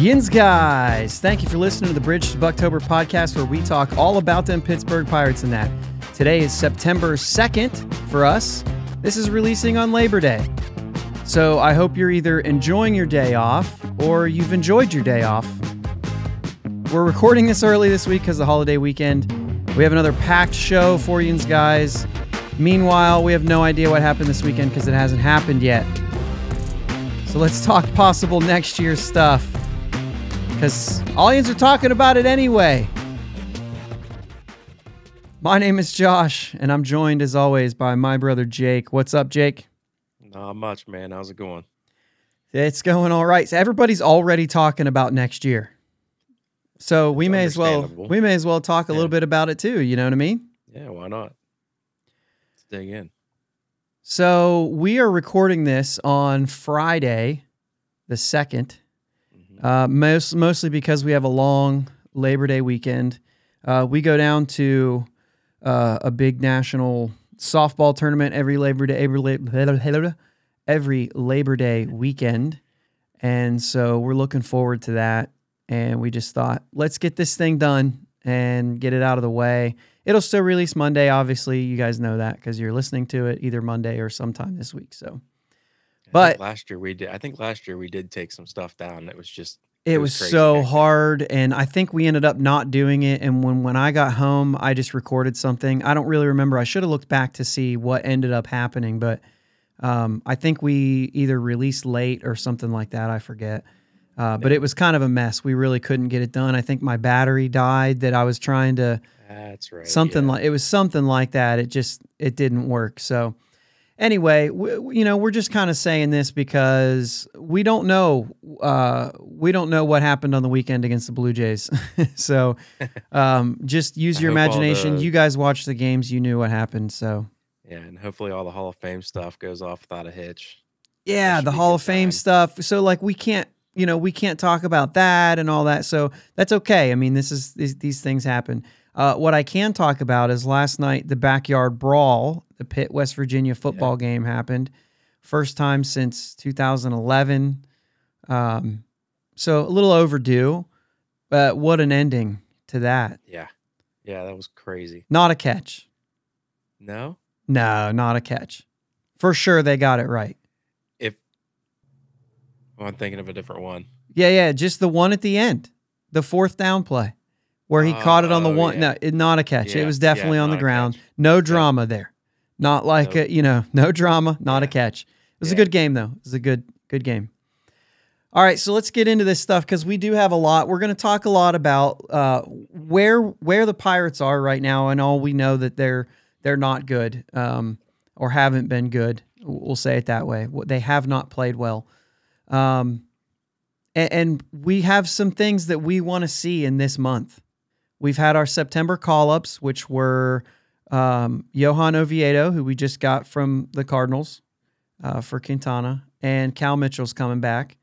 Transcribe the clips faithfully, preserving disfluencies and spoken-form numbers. Yins guys, thank you for listening to the Bridge to Bucktober podcast, where we talk all about them Pittsburgh Pirates and that. Today is September second for us. This is releasing on Labor Day. So I hope you're either enjoying your day off or you've enjoyed your day off. We're recording this early this week because of the holiday weekend. We have another packed show for Yins guys. Meanwhile, we have no idea what happened this weekend because it hasn't happened yet. So let's talk possible next year's stuff, because all Yins are talking about it anyway. My name is Josh, and I'm joined, as always, by my brother, Jake. What's up, Jake? Not much, man. How's it going? It's going all right. So everybody's already talking about next year, so we may as well we may as well talk a yeah. little bit about it, too. You know what I mean? Yeah, why not? Let's dig in. So we are recording this on Friday, the second. Uh, most mostly because we have a long Labor Day weekend. Uh, we go down to uh, a big national softball tournament every Labor Day every, every Labor Day weekend, and so we're looking forward to that. And we just thought, let's get this thing done and get it out of the way. It'll still release Monday, obviously. You guys know that because you're listening to it either Monday or sometime this week. So. But last year we did. I think last year we did take some stuff down. It was just it, it was, was so hard, and I think we ended up not doing it. And when when I got home, I just recorded something. I don't really remember. I should have looked back to see what ended up happening, but um, I think we either released late or something like that. I forget. Uh, but it was kind of a mess. We really couldn't get it done. I think my battery died that I was trying to. That's right. Something yeah. like it was something like that. It just it didn't work. So. Anyway, we, you know, we're just kind of saying this because we don't know uh, we don't know what happened on the weekend against the Blue Jays. so um, just use your imagination. The, you guys watched the games. You knew what happened. So yeah, and hopefully all the Hall of Fame stuff goes off without a hitch. Yeah, the Hall of Fame time. stuff. So like we can't, you know, we can't talk about that and all that. So that's okay. I mean, this is these, these things happen. Uh, what I can talk about is last night, the backyard brawl, the Pitt, West Virginia football yeah. game happened. First time since two thousand eleven. Um, so a little overdue, but what an ending to that. Yeah. Yeah, that was crazy. Not a catch. No? No, not a catch. For sure they got it right. If well, I'm thinking of a different one. Yeah, yeah, just the one at the end, the fourth down play. Where he oh, caught it on the one, yeah. no, it, not a catch. Yeah, it was definitely yeah, on the ground. Catch. No drama yeah. there. Not like, nope. a, you know, no drama, not yeah. a catch. It was yeah. a good game, though. It was a good, good game. All right, so let's get into this stuff because we do have a lot. We're going to talk a lot about uh, where where the Pirates are right now, and all we know that they're they're not good um, or haven't been good. We'll say it that way. They have not played well. Um, and, and we have some things that we want to see in this month. We've had our September call-ups, which were um, Johan Oviedo, who we just got from the Cardinals uh, for Quintana, and Cal Mitchell's coming back.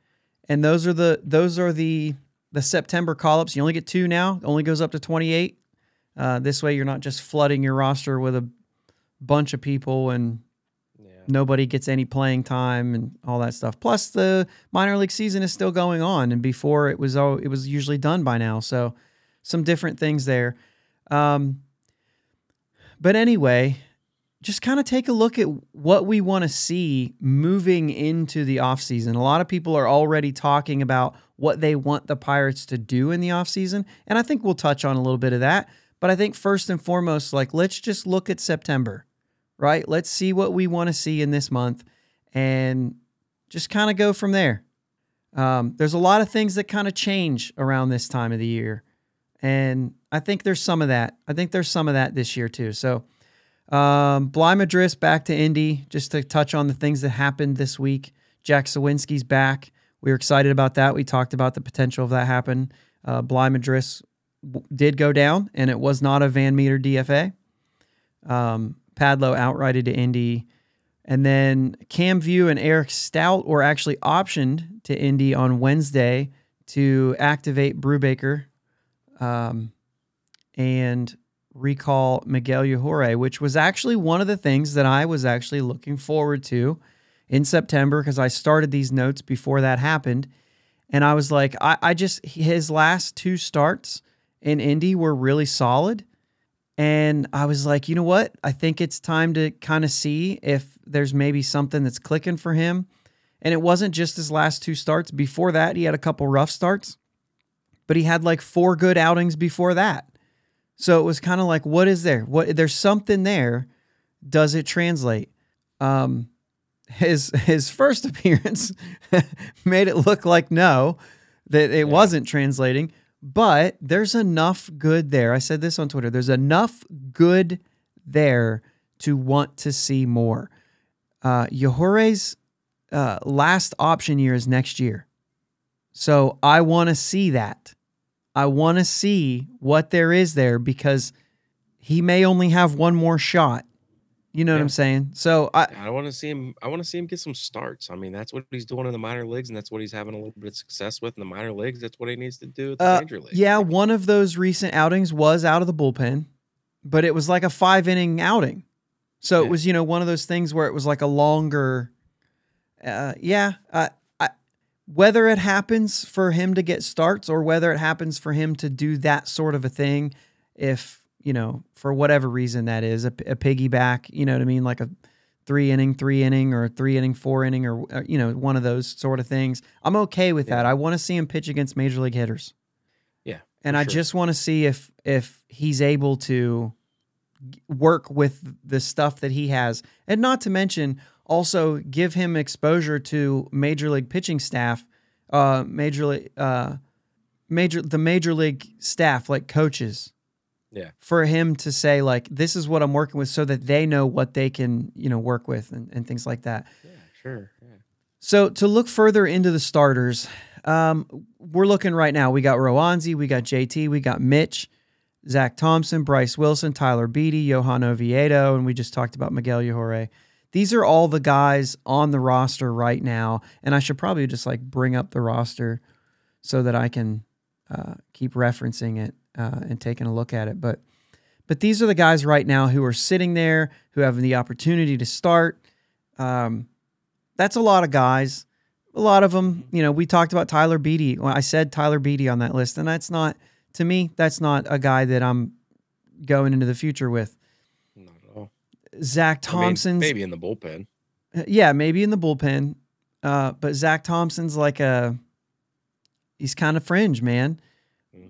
And those are the those are the the September call-ups. You only get two now. It only goes up to twenty-eight. Uh, this way, you're not just flooding your roster with a bunch of people and yeah. nobody gets any playing time and all that stuff. Plus, the minor league season is still going on, and before it was oh, it was usually done by now. So. Some different things there. Um, but anyway, just kind of take a look at what we want to see moving into the offseason. A lot of people are already talking about what they want the Pirates to do in the offseason, and I think we'll touch on a little bit of that. But I think first and foremost, like let's just look at September, right? Let's see what we want to see in this month and just kind of go from there. Um, there's a lot of things that kind of change around this time of the year. And I think there's some of that. I think there's some of that this year, too. So um, Bligh Madris back to Indy, just to touch on the things that happened this week. Jack Sawinski's back. We were excited about that. We talked about the potential of that happen. Uh, Bligh Madris w- did go down, and it was not a Van Meter D F A. Um, Padlow outrighted to Indy. And then Cam View and Eric Stout were actually optioned to Indy on Wednesday to activate Brubaker. Um, and recall Miguel Yajure, which was actually one of the things that I was actually looking forward to in September because I started these notes before that happened. And I was like, I, I just, his last two starts in Indy were really solid. And I was like, you know what? I think it's time to kind of see if there's maybe something that's clicking for him. And it wasn't just his last two starts. Before that, he had a couple rough starts, but he had like four good outings before that. So it was kind of like, what is there? What there's something there. Does it translate? Um, his his first appearance made it look like no, that it yeah. wasn't translating. But there's enough good there. I said this on Twitter. There's enough good there to want to see more. Uh, Yajure's uh, last option year is next year. So I want to see that. I want to see what there is there because he may only have one more shot. You know yeah. what I'm saying? So I, I want to see him. I want to see him get some starts. I mean, that's what he's doing in the minor leagues, and that's what he's having a little bit of success with in the minor leagues. That's what he needs to do at the uh, major league. Yeah, one of those recent outings was out of the bullpen, but it was like a five inning outing. So yeah. it was, you know, one of those things where it was like a longer. Uh, yeah, uh, I, whether it happens for him to get starts or whether it happens for him to do that sort of a thing, if. You know, for whatever reason that is, a, a piggyback, you know what I mean? Like a three inning, three inning or a three inning, four inning or, or, you know, one of those sort of things. I'm okay with yeah. that. I want to see him pitch against major league hitters. Yeah. And I sure. just want to see if, if he's able to work with the stuff that he has. And not to mention also give him exposure to major league pitching staff, uh, major, league, uh, major, the major league staff, like coaches. Yeah. For him to say, like, this is what I'm working with so that they know what they can, you know, work with and, and things like that. Yeah, sure. Yeah. So to look further into the starters, um, we're looking right now. We got Rowanzi, we got J T, we got Mitch, Zach Thompson, Bryce Wilson, Tyler Beatty, Johan Oviedo, and we just talked about Miguel Yajure. These are all the guys on the roster right now, and I should probably just, like, bring up the roster so that I can uh, keep referencing it. Uh, and taking a look at it. But but these are the guys right now who are sitting there, who have the opportunity to start. Um, that's a lot of guys. A lot of them, you know, we talked about Tyler Beatty. Well, I said Tyler Beatty on that list, and that's not, to me, that's not a guy that I'm going into the future with. Not at all. Zach Thompson's... I mean, maybe in the bullpen. Yeah, maybe in the bullpen. Uh, but Zach Thompson's like a... He's kind of fringe, man.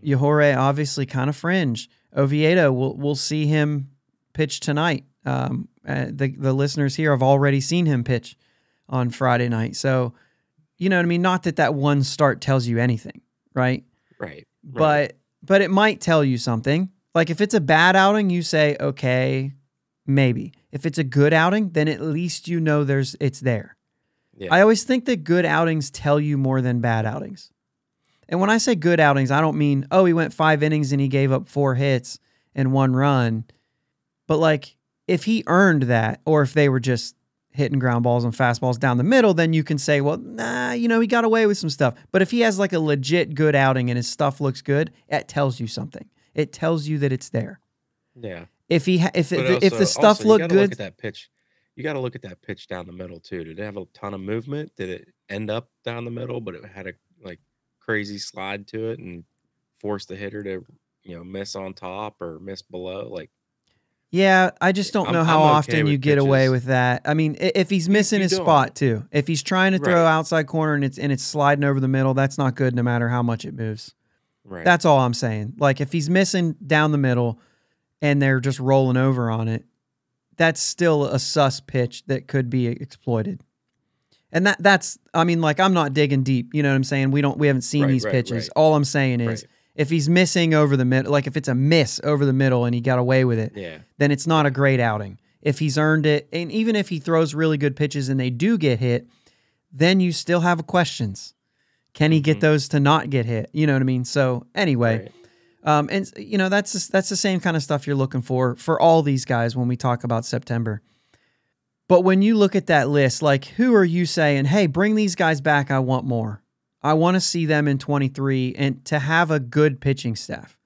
Yajure obviously kind of fringe. Oviedo, we'll we'll see him pitch tonight. Um, uh, the the listeners here have already seen him pitch on Friday night. So, you know what I mean. Not that that one start tells you anything, right? Right. But right. but it might tell you something. Like if it's a bad outing, you say okay, maybe. If it's a good outing, then at least you know there's it's there. Yeah. I always think that good outings tell you more than bad outings. And when I say good outings, I don't mean, oh, he went five innings and he gave up four hits and one run. But, like, if he earned that, or if they were just hitting ground balls and fastballs down the middle, then you can say, well, nah, you know, he got away with some stuff. But if he has, like, a legit good outing and his stuff looks good, that tells you something. It tells you that it's there. Yeah. If he ha- if it, also, if the stuff also, looked good. You got to look at that pitch. You got to look at that pitch down the middle, too. Did it have a ton of movement? Did it end up down the middle, but it had a, like, crazy slide to it and force the hitter to, you know, miss on top or miss below. Like, yeah, I just don't know I'm, how I'm often okay you get pitches. away with that. I mean, if he's missing if his don't. spot too, if he's trying to throw right. outside corner and it's and it's sliding over the middle, that's not good no matter how much it moves. Right. That's all I'm saying. Like if he's missing down the middle and they're just rolling over on it, that's still a sus pitch that could be exploited. And that that's, I mean, like, I'm not digging deep. You know what I'm saying? We don't, we haven't seen right, these right, pitches. Right. All I'm saying is right. if he's missing over the middle, like if it's a miss over the middle and he got away with it, yeah. then it's not a great outing. If he's earned it, and even if he throws really good pitches and they do get hit, then you still have questions. Can he mm-hmm. get those to not get hit? You know what I mean? So anyway, right. um, and you know, that's, just, that's the same kind of stuff you're looking for, for all these guys when we talk about September. But when you look at that list, like, who are you saying, hey, bring these guys back, I want more. I want to see them in twenty-three and to have a good pitching staff.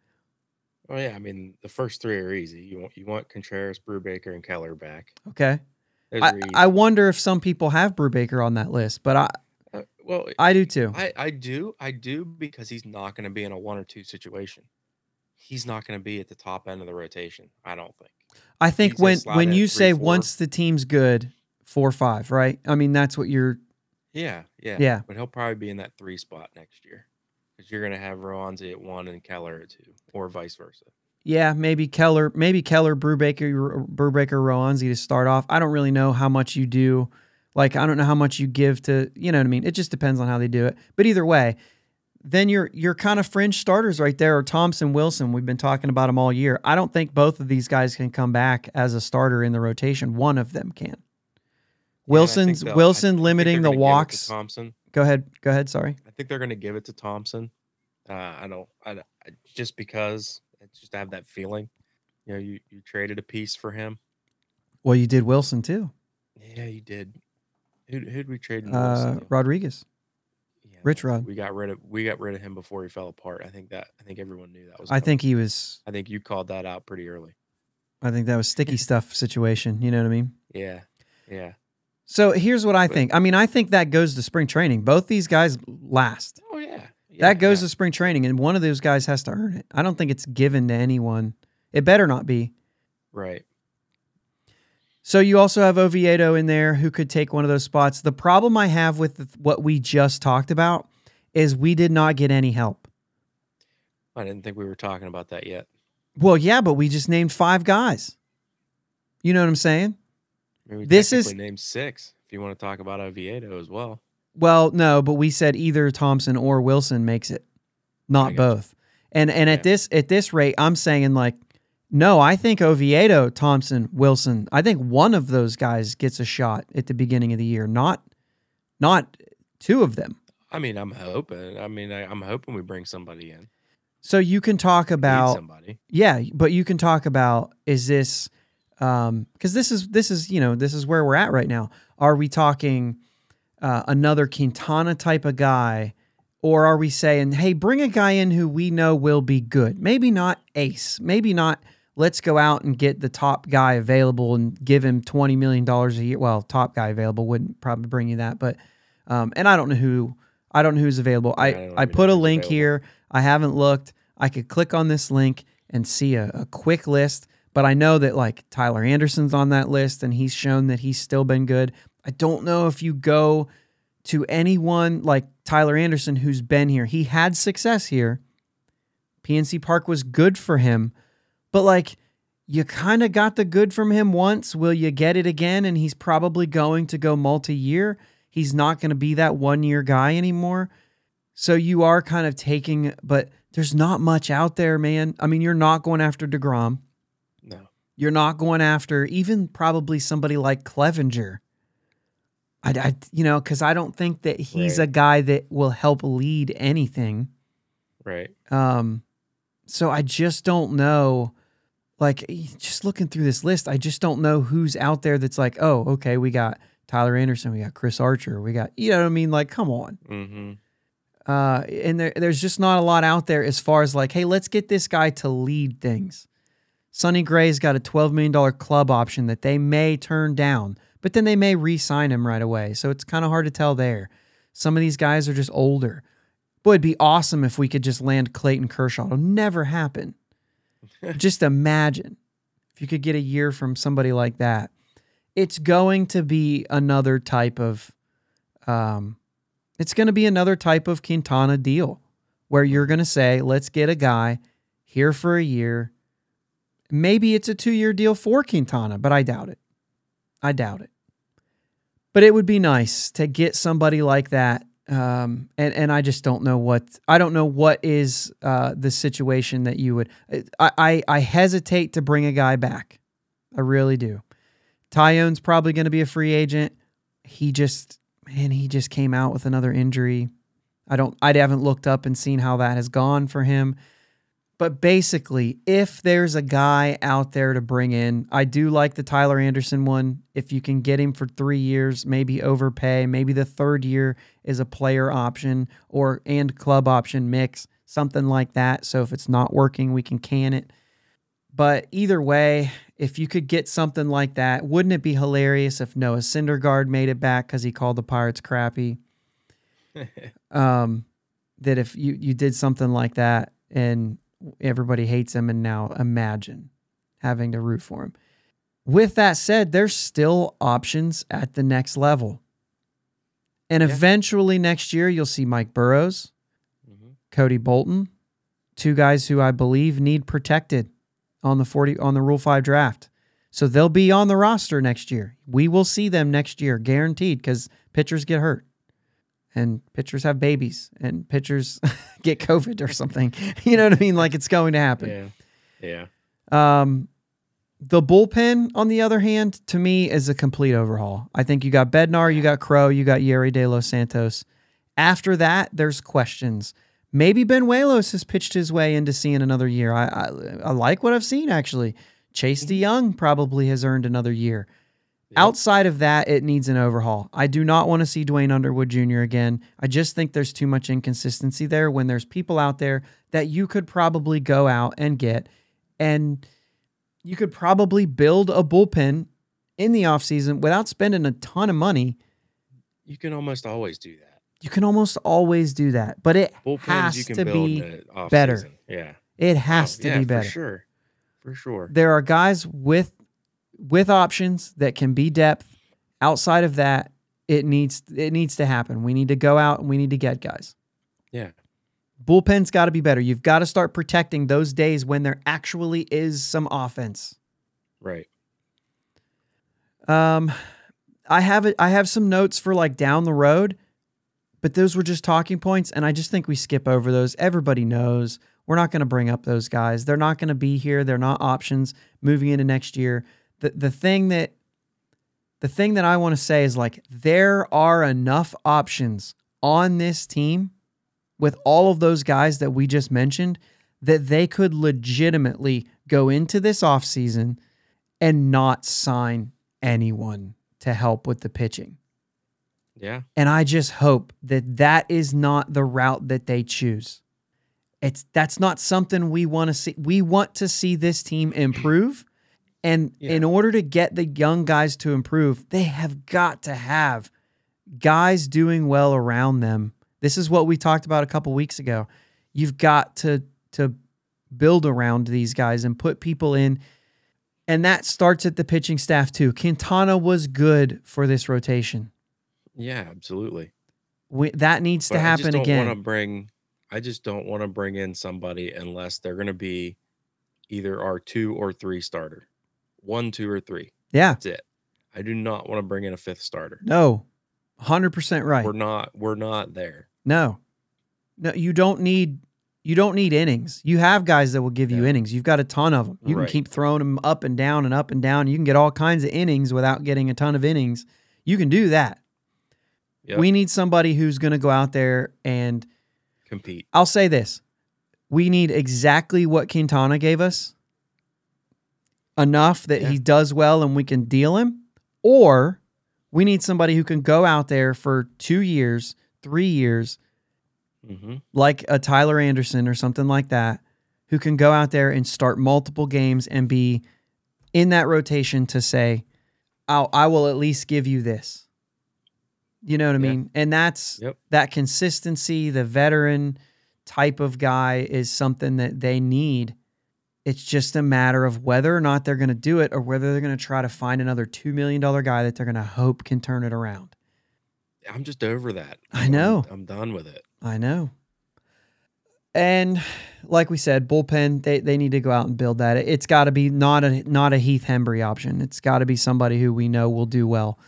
Oh, yeah. I mean, the first three are easy. You want you want Contreras, Brubaker, and Keller back. Okay. I, I wonder if some people have Brubaker on that list, but I... Uh, Well, I do too. I, I do. I do because he's not going to be in a one or two situation. He's not going to be at the top end of the rotation. I don't think. I think he's when when you three, say four. Once the team's good, four five, right? I mean, that's what you're. Yeah, yeah, yeah. But he'll probably be in that three spot next year because you're going to have Rowanzi at one and Keller at two, or vice versa. Yeah, maybe Keller, maybe Keller, Brubaker, Brubaker, Rowanzi to start off. I don't really know how much you do. Like, I don't know how much you give to, you know what I mean? It just depends on how they do it. But either way, then you're, you're kind of fringe starters right there, or Thompson, Wilson. We've been talking about them all year. I don't think both of these guys can come back as a starter in the rotation. One of them can. Wilson's yeah, Wilson limiting the walks. Thompson. Go ahead. Go ahead. Sorry. I think they're going to give it to Thompson. Uh, I don't, I, I just because I just have that feeling, you know, you, you traded a piece for him. Well, you did Wilson too. Yeah, you did. Who who'd we trade? Uh, Rodriguez, yeah, Rich Rod. We got rid of we got rid of him before he fell apart. I think that I think everyone knew that was. I coming. think he was. I think you called that out pretty early. I think that was sticky stuff situation. You know what I mean? Yeah, yeah. So here's what I but, think. I mean, I think that goes to spring training. Both these guys last. Oh yeah, yeah that goes yeah. to spring training, and one of those guys has to earn it. I don't think it's given to anyone. It better not be. Right. So you also have Oviedo in there who could take one of those spots. The problem I have with the, what we just talked about is we did not get any help. I didn't think we were talking about that yet. Well, yeah, but we just named five guys. You know what I'm saying? I mean, we this is named six if you want to talk about Oviedo as well. Well, no, but we said either Thompson or Wilson makes it, not both. And and yeah. at this at this rate, I'm saying like, no, I think Oviedo, Thompson, Wilson. I think one of those guys gets a shot at the beginning of the year, not not two of them. I mean, I'm hoping. I mean, I, I'm hoping we bring somebody in. So you can talk about somebody. Yeah, but you can talk about is this um, because this is this is you know this is where we're at right now. Are we talking uh, another Quintana type of guy? Or are we saying, hey, bring a guy in who we know will be good? Maybe not ace. Maybe not let's go out and get the top guy available and give him twenty million dollars a year. Well, top guy available wouldn't probably bring you that, but um, and I don't know who I don't know who's available. I, I, I put a link available. Here. I haven't looked. I could click on this link and see a, a quick list, but I know that like Tyler Anderson's on that list and he's shown that he's still been good. I don't know if you go to anyone like Tyler Anderson who's been here. He had success here. P N C Park was good for him, but like you kind of got the good from him once. Will you get it again? And he's probably going to go multi-year. He's not going to be that one-year guy anymore. So you are kind of taking, but there's not much out there, man. I mean, you're not going after DeGrom. No. You're not going after even probably somebody like Clevinger. I, I, you know, because I don't think that he's right. a guy that will help lead anything. Right. Um, so I just don't know, like, just looking through this list, I just don't know who's out there that's like, oh, okay, we got Tyler Anderson, we got Chris Archer, we got, you know what I mean? Like, come on. Mm-hmm. Uh, and there, there's just not a lot out there as far as like, hey, let's get this guy to lead things. Sonny Gray's got a twelve million dollars club option that they may turn down. But then they may re-sign him right away. So it's kind of hard to tell there. Some of these guys are just older. Boy, it'd be awesome if we could just land Clayton Kershaw. It'll never happen. Just imagine if you could get a year from somebody like that. It's going to be another type of, um, it's going to be another type of Quintana deal where you're going to say, let's get a guy here for a year. Maybe it's a two-year deal for Quintana, but I doubt it. I doubt it. But it would be nice to get somebody like that. Um, and, and I just don't know what, I don't know what is uh, the situation that you would, I, I, I hesitate to bring a guy back. I really do. Tyone's probably going to be a free agent. He just, man, he just came out with another injury. I don't, I haven't looked up and seen how that has gone for him. But basically, if there's a guy out there to bring in, I do like the Tyler Anderson one. If you can get him for three years, maybe overpay, maybe the third year is a player option or and club option mix, something like that. So if it's not working, we can can it. But either way, if you could get something like that, wouldn't it be hilarious if Noah Syndergaard made it back because he called the Pirates crappy? um, that if you, you did something like that and everybody hates him, and now imagine having to root for him. With that said, there's still options at the next level. And yeah. eventually next year, you'll see Mike Burrows, mm-hmm. Cody Bolton, two guys who I believe need protected on the forty on the Rule five draft. So they'll be on the roster next year. We will see them next year, guaranteed, because pitchers get hurt. And pitchers have babies. And pitchers get COVID or something. You know what I mean? Like, it's going to happen. Yeah. Yeah. Um, the bullpen, on the other hand, to me, is a complete overhaul. I think you got Bednar, you got Crow, you got Yeri de los Santos. After that, there's questions. Maybe Benuelos has pitched his way into seeing another year. I, I, I like what I've seen, actually. Chase DeYoung probably has earned another year. Yep. Outside of that, it needs an overhaul. I do not want to see Dwayne Underwood Junior again. I just think there's too much inconsistency there when there's people out there that you could probably go out and get. And you could probably build a bullpen in the offseason without spending a ton of money. You can almost always do that. You can almost always do that. But it bullpens has to be better. Yeah, It has oh, to yeah, be better. For sure. For sure. There are guys with with options that can be depth. Outside of that, it needs it needs to happen. We need to go out and we need to get guys. Yeah. Bullpen's got to be better. You've got to start protecting those days when there actually is some offense. Right. Um I have it I have some notes for like down the road, but those were just talking points and I just think we skip over those. Everybody knows. We're not going to bring up those guys. They're not going to be here. They're not options moving into next year. The the thing that the thing that I want to say is like there are enough options on this team with all of those guys that we just mentioned that they could legitimately go into this offseason and not sign anyone to help with the pitching. Yeah. And I just hope that that is not the route that they choose. It's that's not something we want to see. We want to see this team improve. And yeah. in order to get the young guys to improve, they have got to have guys doing well around them. This is what we talked about a couple weeks ago. You've got to to build around these guys and put people in. And that starts at the pitching staff too. Quintana was good for this rotation. Yeah, absolutely. We, that needs but to happen I just don't again. Want to bring... I just don't want to bring in somebody unless they're going to be either our two or three starter. One, two, or three. Yeah. That's it. I do not want to bring in a fifth starter. No. one hundred percent right. We're not we're not there. No. No, you don't need you don't need innings. You have guys that will give yeah. you innings. You've got a ton of them. You right. can keep throwing them up and down and up and down. You can get all kinds of innings without getting a ton of innings. You can do that. Yep. We need somebody who's going to go out there and compete. I'll say this. We need exactly what Quintana gave us. Enough that yeah. he does well and we can deal him. Or we need somebody who can go out there for two years, three years, mm-hmm. like a Tyler Anderson or something like that, who can go out there and start multiple games and be in that rotation to say, I'll, I will at least give you this. You know what I mean? Yeah. And that's yep. that consistency, the veteran type of guy is something that they need. It's just a matter of whether or not they're going to do it or whether they're going to try to find another two million dollars guy that they're going to hope can turn it around. I'm just over that. I know. I'm, I'm done with it. I know. And like we said, bullpen, they they need to go out and build that. It's got to be not a, not a Heath Hembree option. It's got to be somebody who we know will do well.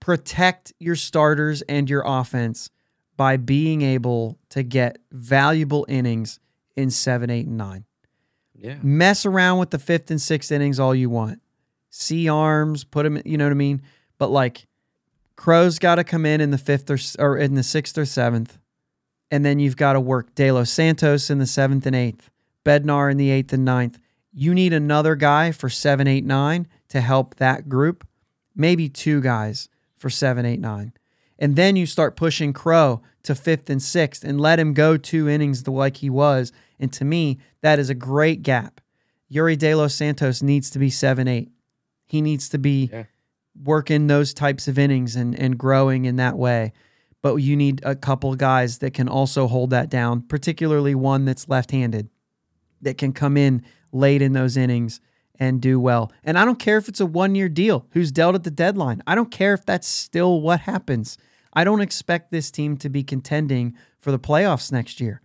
Protect your starters and your offense by being able to get valuable innings in seven, eight, and nine. Yeah. Mess around with the fifth and sixth innings all you want. See arms, put them, you know what I mean? But like Crow's got to come in in the fifth or, or in the sixth or seventh. And then you've got to work De Los Santos in the seventh and eighth, Bednar in the eighth and ninth. You need another guy for seven, eight, nine to help that group. Maybe two guys for seven, eight, nine. And then you start pushing Crow to fifth and sixth and let him go two innings the like he was. And to me, that is a great gap. Yuri de los Santos needs to be seven, eight. He needs to be yeah. working those types of innings and, and growing in that way. but you need a couple guys that can also hold that down, particularly one that's left-handed that can come in late in those innings and do well. And I don't care if it's a one-year deal who's dealt at the deadline. I don't care if that's still what happens. I don't expect this team to be contending for the playoffs next year.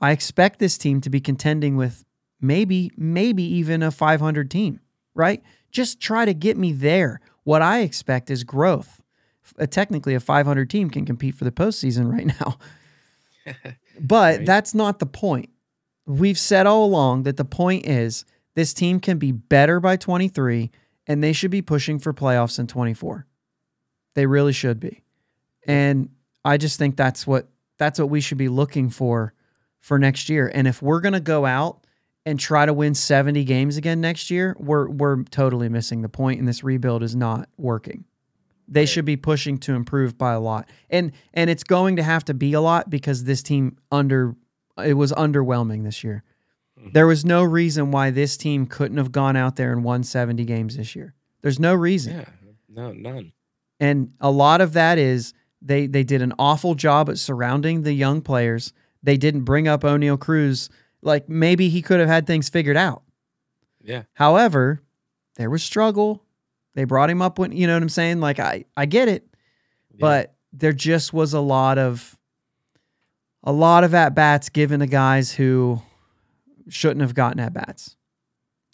I expect this team to be contending with maybe, maybe even a five hundred team, right? Just try to get me there. What I expect is growth. Uh, technically, a five hundred team can compete for the postseason right now. But right. That's not the point. We've said all along that the point is this team can be better by twenty-three, and they should be pushing for playoffs in twenty-four. They really should be. And I just think that's what that's what we should be looking for for next year. And if we're going to go out and try to win seventy games again next year, we're we're totally missing the point, and this rebuild is not working. They right. should be pushing to improve by a lot. And and it's going to have to be a lot because this team under it was underwhelming this year. Mm-hmm. There was no reason why this team couldn't have gone out there and won seventy games this year. There's no reason. Yeah, no, none. And a lot of that is They they did an awful job at surrounding the young players. They didn't bring up Oneil Cruz. Like, maybe he could have had things figured out. Yeah. However, there was struggle. They brought him up when, you know what I'm saying? Like, I, I get it. Yeah. But there just was a lot of, a lot of at-bats given to guys who shouldn't have gotten at-bats.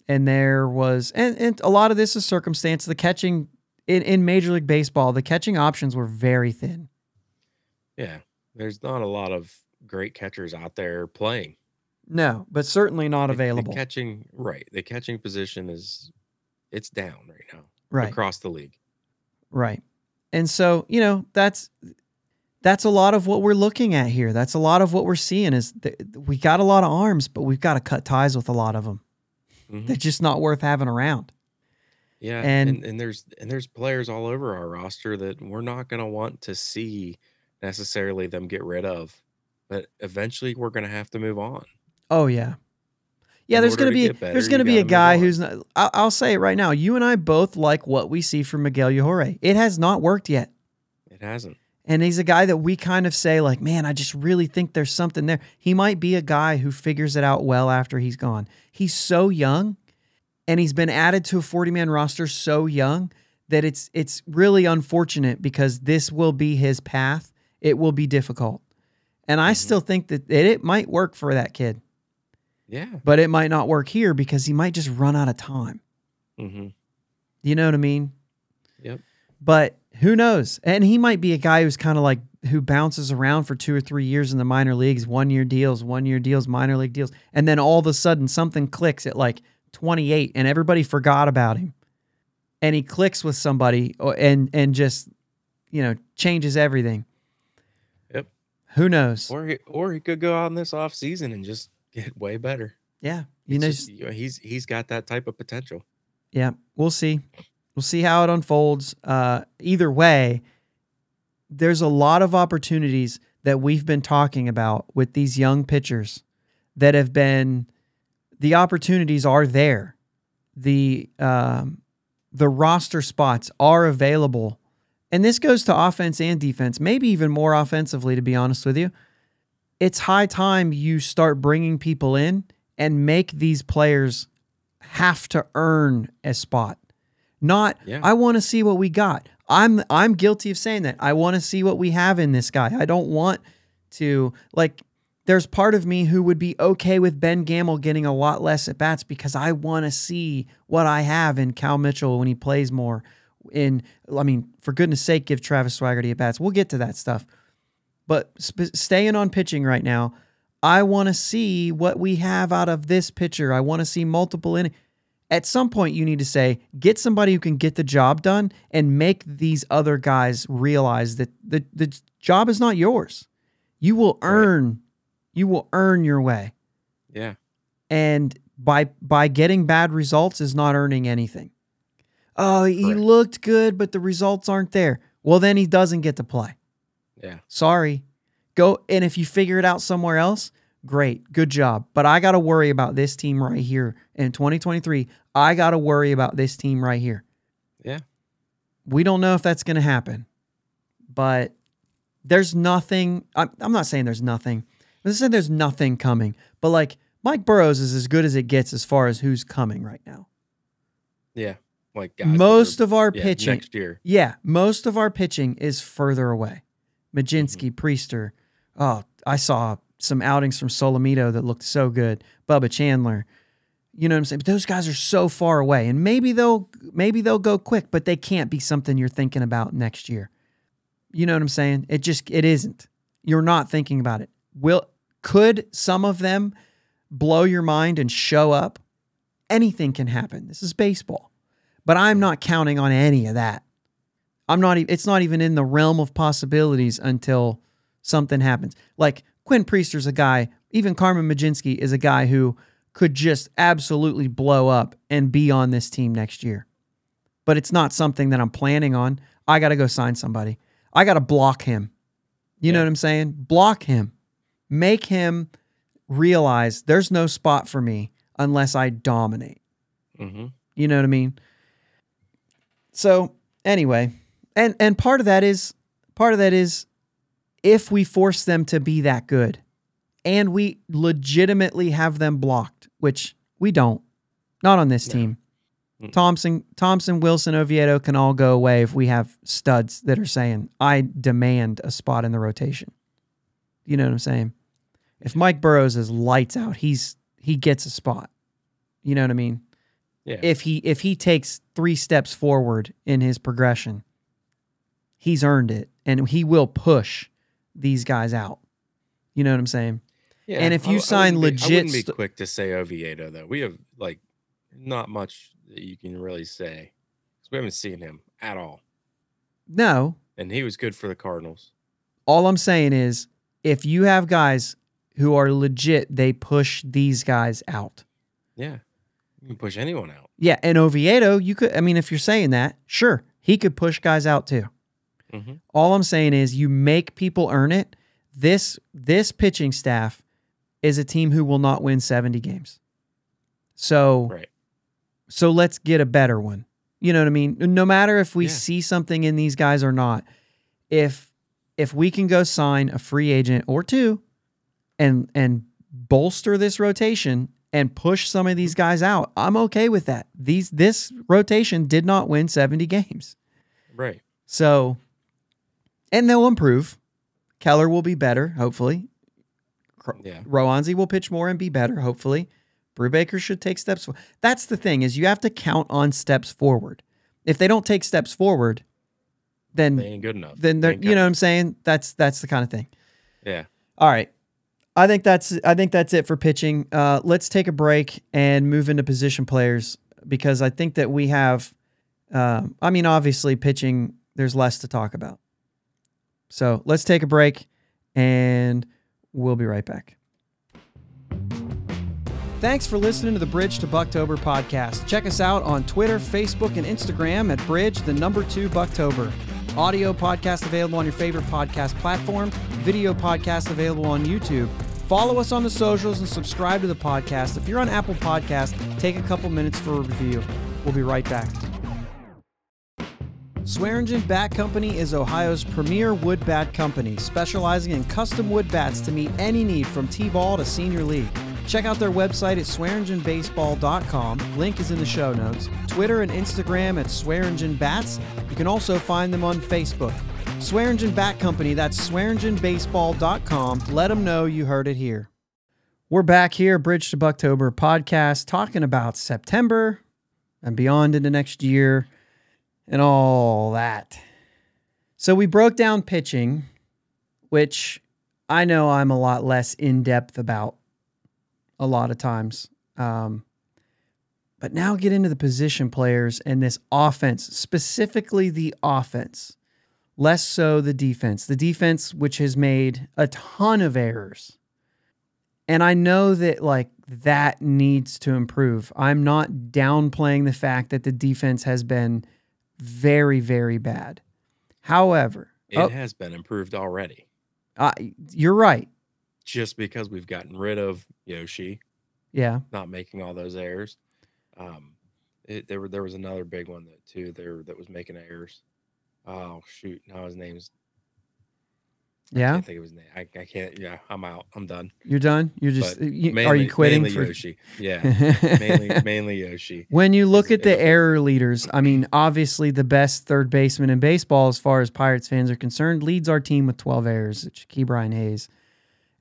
And there was, and, and a lot of this is circumstance. The catching... In, in Major League Baseball, the catching options were very thin. Yeah, there's not a lot of great catchers out there playing. No, but certainly not the, available. The catching, right. The catching position is, it's down right now. Right. Across the league. Right. And so, you know, that's, that's a lot of what we're looking at here. That's a lot of what we're seeing is th- we got a lot of arms, but we've got to cut ties with a lot of them. Mm-hmm. They're just not worth having around. Yeah, and, and and there's and there's players all over our roster that we're not going to want to see necessarily them get rid of, but eventually we're going to have to move on. Oh yeah, yeah. In there's going to be better, there's going to be a guy who's not. I'll, I'll say it right now. You and I both like what we see from Miguel Yajure. It has not worked yet. It hasn't. And he's a guy that we kind of say like, man, I just really think there's something there. He might be a guy who figures it out well after he's gone. He's so young. And he's been added to a forty-man roster so young that it's it's really unfortunate because this will be his path. It will be difficult. And I mm-hmm. still think that it, it might work for that kid. Yeah. But it might not work here because he might just run out of time. Mm-hmm. You know what I mean? Yep. But who knows? And he might be a guy who's kind of like, who bounces around for two or three years in the minor leagues, one-year deals, one-year deals, minor league deals. And then all of a sudden something clicks at like, twenty-eight, and everybody forgot about him, and he clicks with somebody and and just, you know, changes everything. Yep. Who knows? Or he, or he could go out in this off season and just get way better. Yeah, you know, just, you know, he's he's got that type of potential. Yeah, we'll see. We'll see how it unfolds. Uh, either way, there's a lot of opportunities that we've been talking about with these young pitchers that have been. The opportunities are there. The um, the roster spots are available. And this goes to offense and defense, maybe even more offensively, to be honest with you. It's high time you start bringing people in and make these players have to earn a spot. Not, yeah. I want to see what we got. I'm I'm guilty of saying that. I want to see what we have in this guy. I don't want to, like... There's part of me who would be okay with Ben Gamel getting a lot less at-bats because I want to see what I have in Cal Mitchell when he plays more. In, I mean, for goodness sake, give Travis Swaggerty at-bats. We'll get to that stuff. But sp- staying on pitching right now, I want to see what we have out of this pitcher. I want to see multiple innings. At some point, you need to say, get somebody who can get the job done and make these other guys realize that the, the job is not yours. You will earn... Right. You will earn your way. Yeah. And by by getting bad results is not earning anything. Oh, he right. looked good, but the results aren't there. Well, then he doesn't get to play. Yeah. Sorry. Go, and if you figure it out somewhere else, great. Good job. But I got to worry about this team right here in twenty twenty-three. I got to worry about this team right here. Yeah. We don't know if that's going to happen, but there's nothing. I'm, I'm not saying there's nothing. I'm saying there's nothing coming. But like Mike Burrows is as good as it gets as far as who's coming right now. Yeah, like guys, most of our yeah, pitching next year. Yeah, most of our pitching is further away. Majinski, mm-hmm. Priester. Oh, I saw some outings from Solomito that looked so good. Bubba Chandler. You know what I'm saying? But those guys are so far away, and maybe they'll maybe they'll go quick, but they can't be something you're thinking about next year. You know what I'm saying? It just it isn't. You're not thinking about it. Will could some of them blow your mind and show up? Anything can happen. This is baseball. But I'm not counting on any of that. I'm not it's not even in the realm of possibilities until something happens. Like Quinn Priester's a guy, even Carmen Majinski is a guy who could just absolutely blow up and be on this team next year. But it's not something that I'm planning on. I got to go sign somebody. I got to block him. You yeah. know what I'm saying? Block him. Make him realize there's no spot for me unless I dominate. Mm-hmm. You know what I mean? So anyway, and, and part of that is, part of that is if we force them to be that good, and we legitimately have them blocked, which we don't. Not on this team. No. Thompson, Thompson, Wilson, Oviedo can all go away if we have studs that are saying, I demand a spot in the rotation. You know what I'm saying? If Mike Burrows is lights out, he's he gets a spot. You know what I mean? Yeah. If he if he takes three steps forward in his progression, he's earned it, and he will push these guys out. You know what I'm saying? Yeah, and if you I, sign I wouldn't be, legit, I wouldn't be quick to say Oviedo though. We have like not much that you can really say because we haven't seen him at all. No, and he was good for the Cardinals. All I'm saying is, if you have guys who are legit, they push these guys out. Yeah, you can push anyone out. Yeah, and Oviedo, you could. I mean, if you're saying that, sure, he could push guys out too. Mm-hmm. All I'm saying is, you make people earn it. This this pitching staff is a team who will not win seventy games. So, right. so let's get a better one. You know what I mean? No matter if we yeah. see something in these guys or not, if if we can go sign a free agent or two and and bolster this rotation and push some of these guys out, I'm okay with that. These this rotation did not win seventy games. Right. So, and they'll improve. Keller will be better, hopefully. Yeah. Rowanzi will pitch more and be better, hopefully. Brubaker should take steps forward. That's the thing, is you have to count on steps forward. If they don't take steps forward, then they ain't good enough. Then they're, you know what I'm saying? That's that's the kind of thing. Yeah. All right. I think that's I think that's it for pitching. Uh, let's take a break and move into position players because I think that we have. Uh, I mean, obviously, pitching. There's less to talk about. So let's take a break, and we'll be right back. Thanks for listening to the Bridge to Bucktober podcast. Check us out on Twitter, Facebook, and Instagram at Bridge, the number two Bucktober. Audio podcast available on your favorite podcast platform. Video podcast available on YouTube. Follow us on the socials and subscribe to the podcast. If you're on Apple Podcasts, take a couple minutes for a review. We'll be right back. Swearingen Bat Company is Ohio's premier wood bat company, specializing in custom wood bats to meet any need from T-ball to senior league. Check out their website at swearingen baseball dot com. Link is in the show notes. Twitter and Instagram at Swearingen Bats. You can also find them on Facebook. Swearingen Bat Company, that's swearingen baseball dot com. Let them know you heard it here. We're back here, Bridge to Bucktober podcast, talking about September and beyond into next year. And all that. So we broke down pitching, which I know I'm a lot less in-depth about a lot of times. Um, but now get into the position players and this offense, specifically the offense, less so the defense. The defense, which has made a ton of errors. And I know that, like, that needs to improve. I'm not downplaying the fact that the defense has been very, very bad. However, it oh, has been improved already. Uh, you're right. Just because we've gotten rid of Yoshi. Yeah. Not making all those errors. Um, it, there were, there was another big one that too, there that was making errors. Oh shoot. Now his name's Yeah, I can't think of his name. I, I can't. Yeah, I'm out. I'm done. You're done. You're just. You, mainly, are you quitting? Mainly for... Yoshi. Yeah, mainly, mainly Yoshi. When you look at the error leaders, I mean, obviously the best third baseman in baseball, as far as Pirates fans are concerned, leads our team with twelve errors. It's Ke'Bryan Hayes,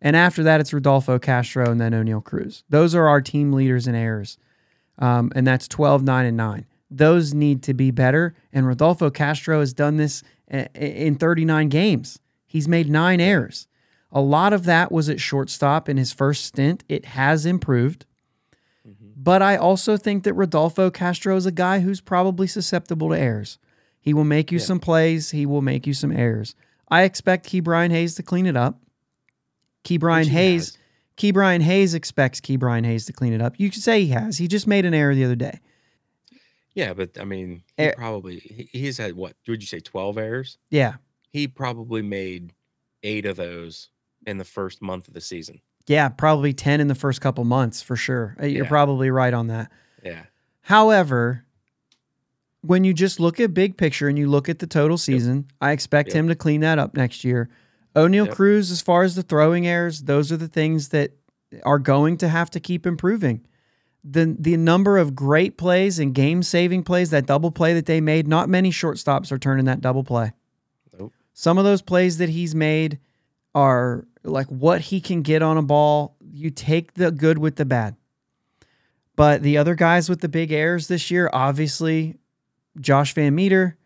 and after that, it's Rodolfo Castro and then Oneil Cruz. Those are our team leaders in errors, um, and that's twelve, nine, and nine. Those need to be better. And Rodolfo Castro has done this in thirty-nine games. He's made nine errors. A lot of that was at shortstop in his first stint. It has improved. Mm-hmm. But I also think that Rodolfo Castro is a guy who's probably susceptible to errors. He will make you yeah. some plays. He will make you some errors. I expect Ke'Bryan Hayes to clean it up. Ke'Bryan Hayes, Ke'Bryan Hayes expects Ke'Bryan Hayes to clean it up. You could say he has. He just made an error the other day. Yeah, but I mean, he er- probably, he's had what, would you say twelve errors? Yeah. He probably made eight of those in the first month of the season. Yeah, probably ten in the first couple months for sure. You're yeah. probably right on that. Yeah. However, when you just look at big picture and you look at the total season, yep. I expect yep. him to clean that up next year. Oneil yep. Cruz, as far as the throwing errors, those are the things that are going to have to keep improving. The the number of great plays and game-saving plays, that double play that they made, not many shortstops are turning that double play. Some of those plays that he's made are like what he can get on a ball. You take the good with the bad. But the other guys with the big errors this year, obviously, Josh Van Meter,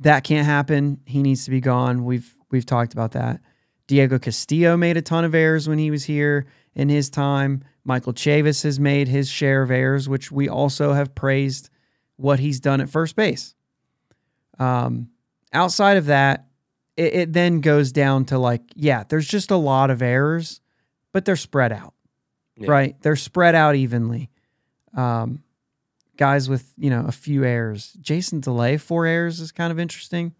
that can't happen. He needs to be gone. We've we've talked about that. Diego Castillo made a ton of errors when he was here in his time. Michael Chavis has made his share of errors, which we also have praised what he's done at first base. Um, outside of that, It, it then goes down to like, yeah, there's just a lot of errors, but they're spread out, yeah. right? They're spread out evenly. Um, guys with, you know, a few errors. Jason DeLay, four errors is kind of interesting.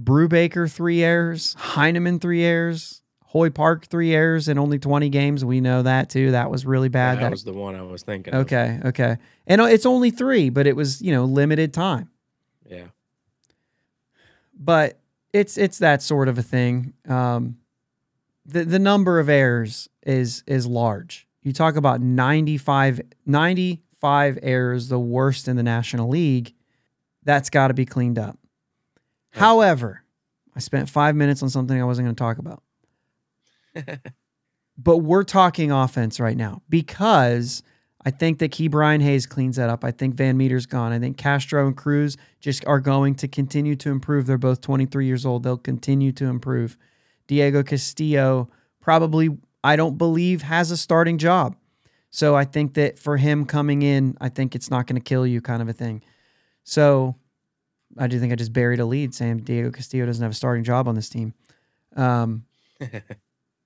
Brubaker, three errors. Heinemann, three errors. Hoy Park, three errors in only twenty games. We know that too. That was really bad. Yeah, that, that was the one I was thinking okay, of. Okay, okay. And it's only three, but it was, you know, limited time. Yeah. But... It's it's that sort of a thing. Um, the the number of errors is is large. You talk about ninety-five, ninety-five errors, the worst in the National League. That's got to be cleaned up. Right. However, I spent five minutes on something I wasn't going to talk about. But we're talking offense right now because I think that Ke'Bryan Hayes cleans that up. I think Van Meter's gone. I think Castro and Cruz just are going to continue to improve. They're both twenty-three years old. They'll continue to improve. Diego Castillo probably, I don't believe, has a starting job. So I think that for him coming in, I think it's not going to kill you kind of a thing. So I do think I just buried a lead saying Diego Castillo doesn't have a starting job on this team. Um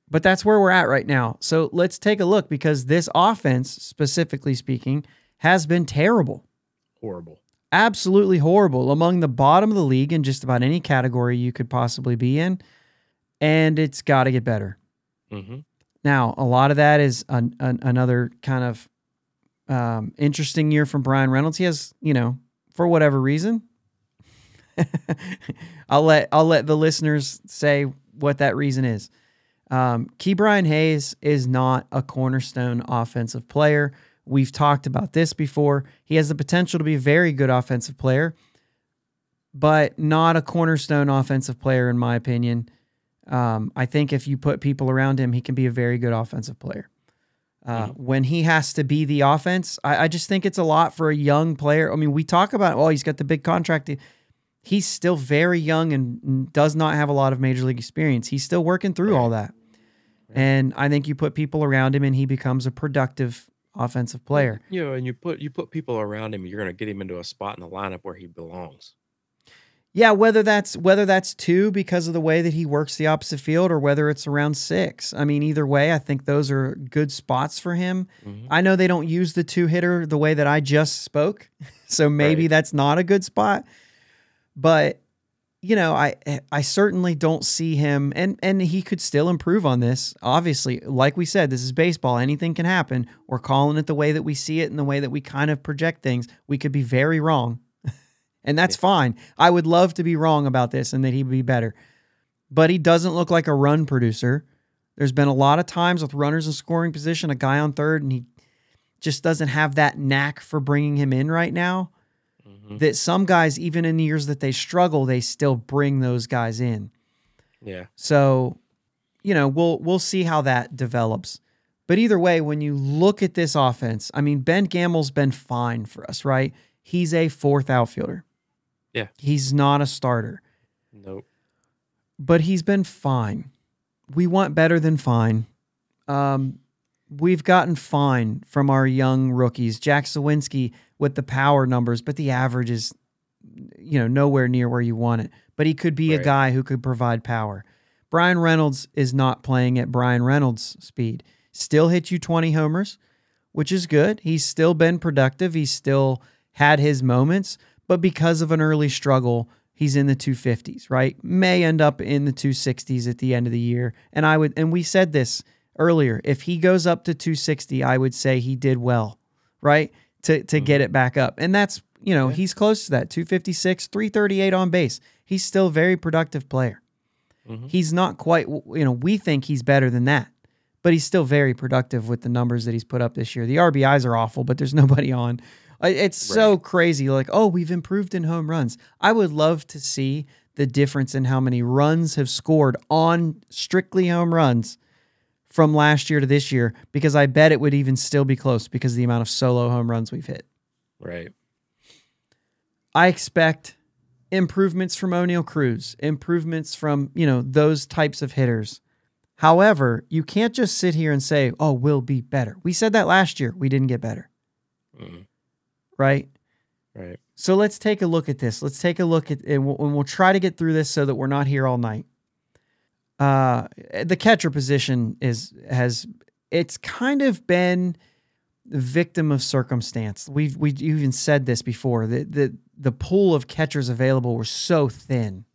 But that's where we're at right now. So let's take a look because this offense, specifically speaking, has been terrible. Horrible. Absolutely horrible. Among the bottom of the league in just about any category you could possibly be in. And it's got to get better. Mm-hmm. Now, a lot of that is an, an, another kind of um, interesting year from Brian Reynolds. He has, you know, for whatever reason, I'll let I'll let the listeners say what that reason is. Um, Ke'Bryan Hayes is not a cornerstone offensive player. We've talked about this before. He has the potential to be a very good offensive player, but not a cornerstone offensive player, in my opinion. Um, I think if you put people around him, he can be a very good offensive player. Uh, mm-hmm. When he has to be the offense, I, I just think it's a lot for a young player. I mean, we talk about, oh, he's got the big contract. He's still very young and does not have a lot of major league experience. He's still working through right. all that. And I think you put people around him, and he becomes a productive offensive player. You know, and you put you put people around him, you're going to get him into a spot in the lineup where he belongs. Yeah, whether that's whether that's two because of the way that he works the opposite field, or whether it's around six. I mean, either way, I think those are good spots for him. Mm-hmm. I know they don't use the two hitter the way that I just spoke, so maybe right. that's not a good spot. But you know, I I certainly don't see him, and, and he could still improve on this. Obviously, like we said, this is baseball. Anything can happen. We're calling it the way that we see it and the way that we kind of project things. We could be very wrong, and that's yeah. fine. I would love to be wrong about this and that he'd be better. but he doesn't look like a run producer. There's been a lot of times with runners in scoring position, a guy on third, and he just doesn't have that knack for bringing him in right now. Mm-hmm. That some guys, even in the years that they struggle, they still bring those guys in. Yeah. So, you know, we'll we'll see how that develops. But either way, when you look at this offense, I mean, Ben Gamel's been fine for us, right? He's a fourth outfielder. Yeah. He's not a starter. Nope. But he's been fine. We want better than fine. Um, we've gotten fine from our young rookies. Jack Sawinski with the power numbers, but the average is, you know, nowhere near where you want it. But he could be right. a guy who could provide power. Brian Reynolds is not playing at Brian Reynolds' speed. Still hit you twenty homers, which is good. He's still been productive. He's still had his moments, but because of an early struggle, he's in the two fifties, right? May end up in the two sixties at the end of the year. And I would, and we said this earlier, if he goes up to two sixty, I would say he did well, right? To to mm-hmm. get it back up. And that's, you know, yeah. he's close to that, two fifty-six, three thirty-eight on base. He's still a very productive player. Mm-hmm. He's not quite, you know, we think he's better than that, but he's still very productive with the numbers that he's put up this year. The R B Is are awful, but there's nobody on. It's right. so crazy. Like, oh, we've improved in home runs. I would love to see the difference in how many runs have scored on strictly home runs from last year to this year, because I bet it would even still be close because of the amount of solo home runs we've hit. Right. I expect improvements from Oneil Cruz, improvements from, you know, those types of hitters. However, you can't just sit here and say, oh, we'll be better. We said that last year. We didn't get better. Mm-hmm. Right? Right. So let's take a look at this. Let's take a look at, and we'll, and we'll try to get through this so that we're not here all night. Uh, the catcher position is, has, it's kind of been victim of circumstance. We've, we even said this before, that the, the pool of catchers available were so thin.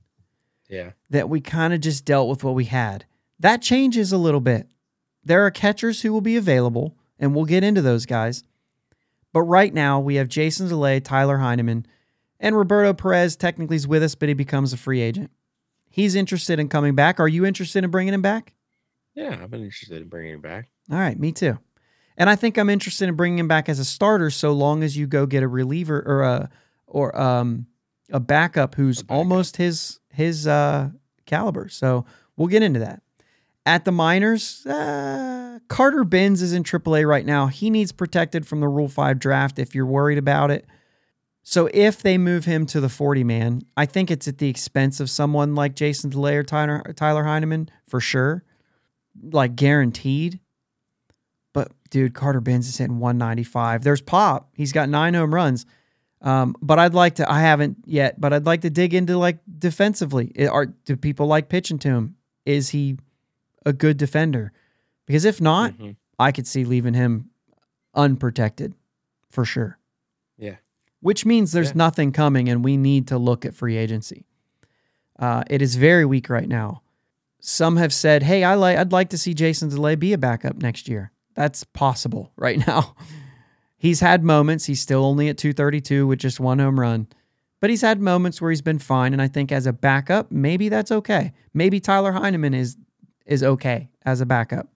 Yeah. That we kind of just dealt with what we had. That changes a little bit. There are catchers who will be available, and we'll get into those guys. But right now, we have Jason DeLay, Tyler Heinemann, and Roberto Perez technically is with us, but he becomes a free agent. He's interested in coming back. Are you interested in bringing him back? Yeah, I've been interested in bringing him back. All right, me too. And I think I'm interested in bringing him back as a starter so long as you go get a reliever or a or um a backup who's a backup. almost his, his uh, caliber. So we'll get into that. At the minors, uh, Carter Benz is in triple A right now. He needs protected from the Rule five draft if you're worried about it. So if they move him to the forty-man, I think it's at the expense of someone like Jason DeLay or Tyler, Tyler Heinemann for sure, like guaranteed. But, dude, Carter Benz is hitting one ninety-five. There's pop. He's got nine home runs. Um, but I'd like to – I haven't yet, but I'd like to dig into, like, defensively. It, are, do people like pitching to him? Is he – a good defender? Because if not, mm-hmm. I could see leaving him unprotected for sure. Yeah. Which means there's yeah. nothing coming and we need to look at free agency. Uh, it is very weak right now. Some have said, hey, I li- I'd like to see Jason DeLay be a backup next year. That's possible right now. He's had moments. He's still only at two thirty-two with just one home run. But he's had moments where he's been fine. And I think as a backup, maybe that's okay. Maybe Tyler Heinemann is is okay as a backup.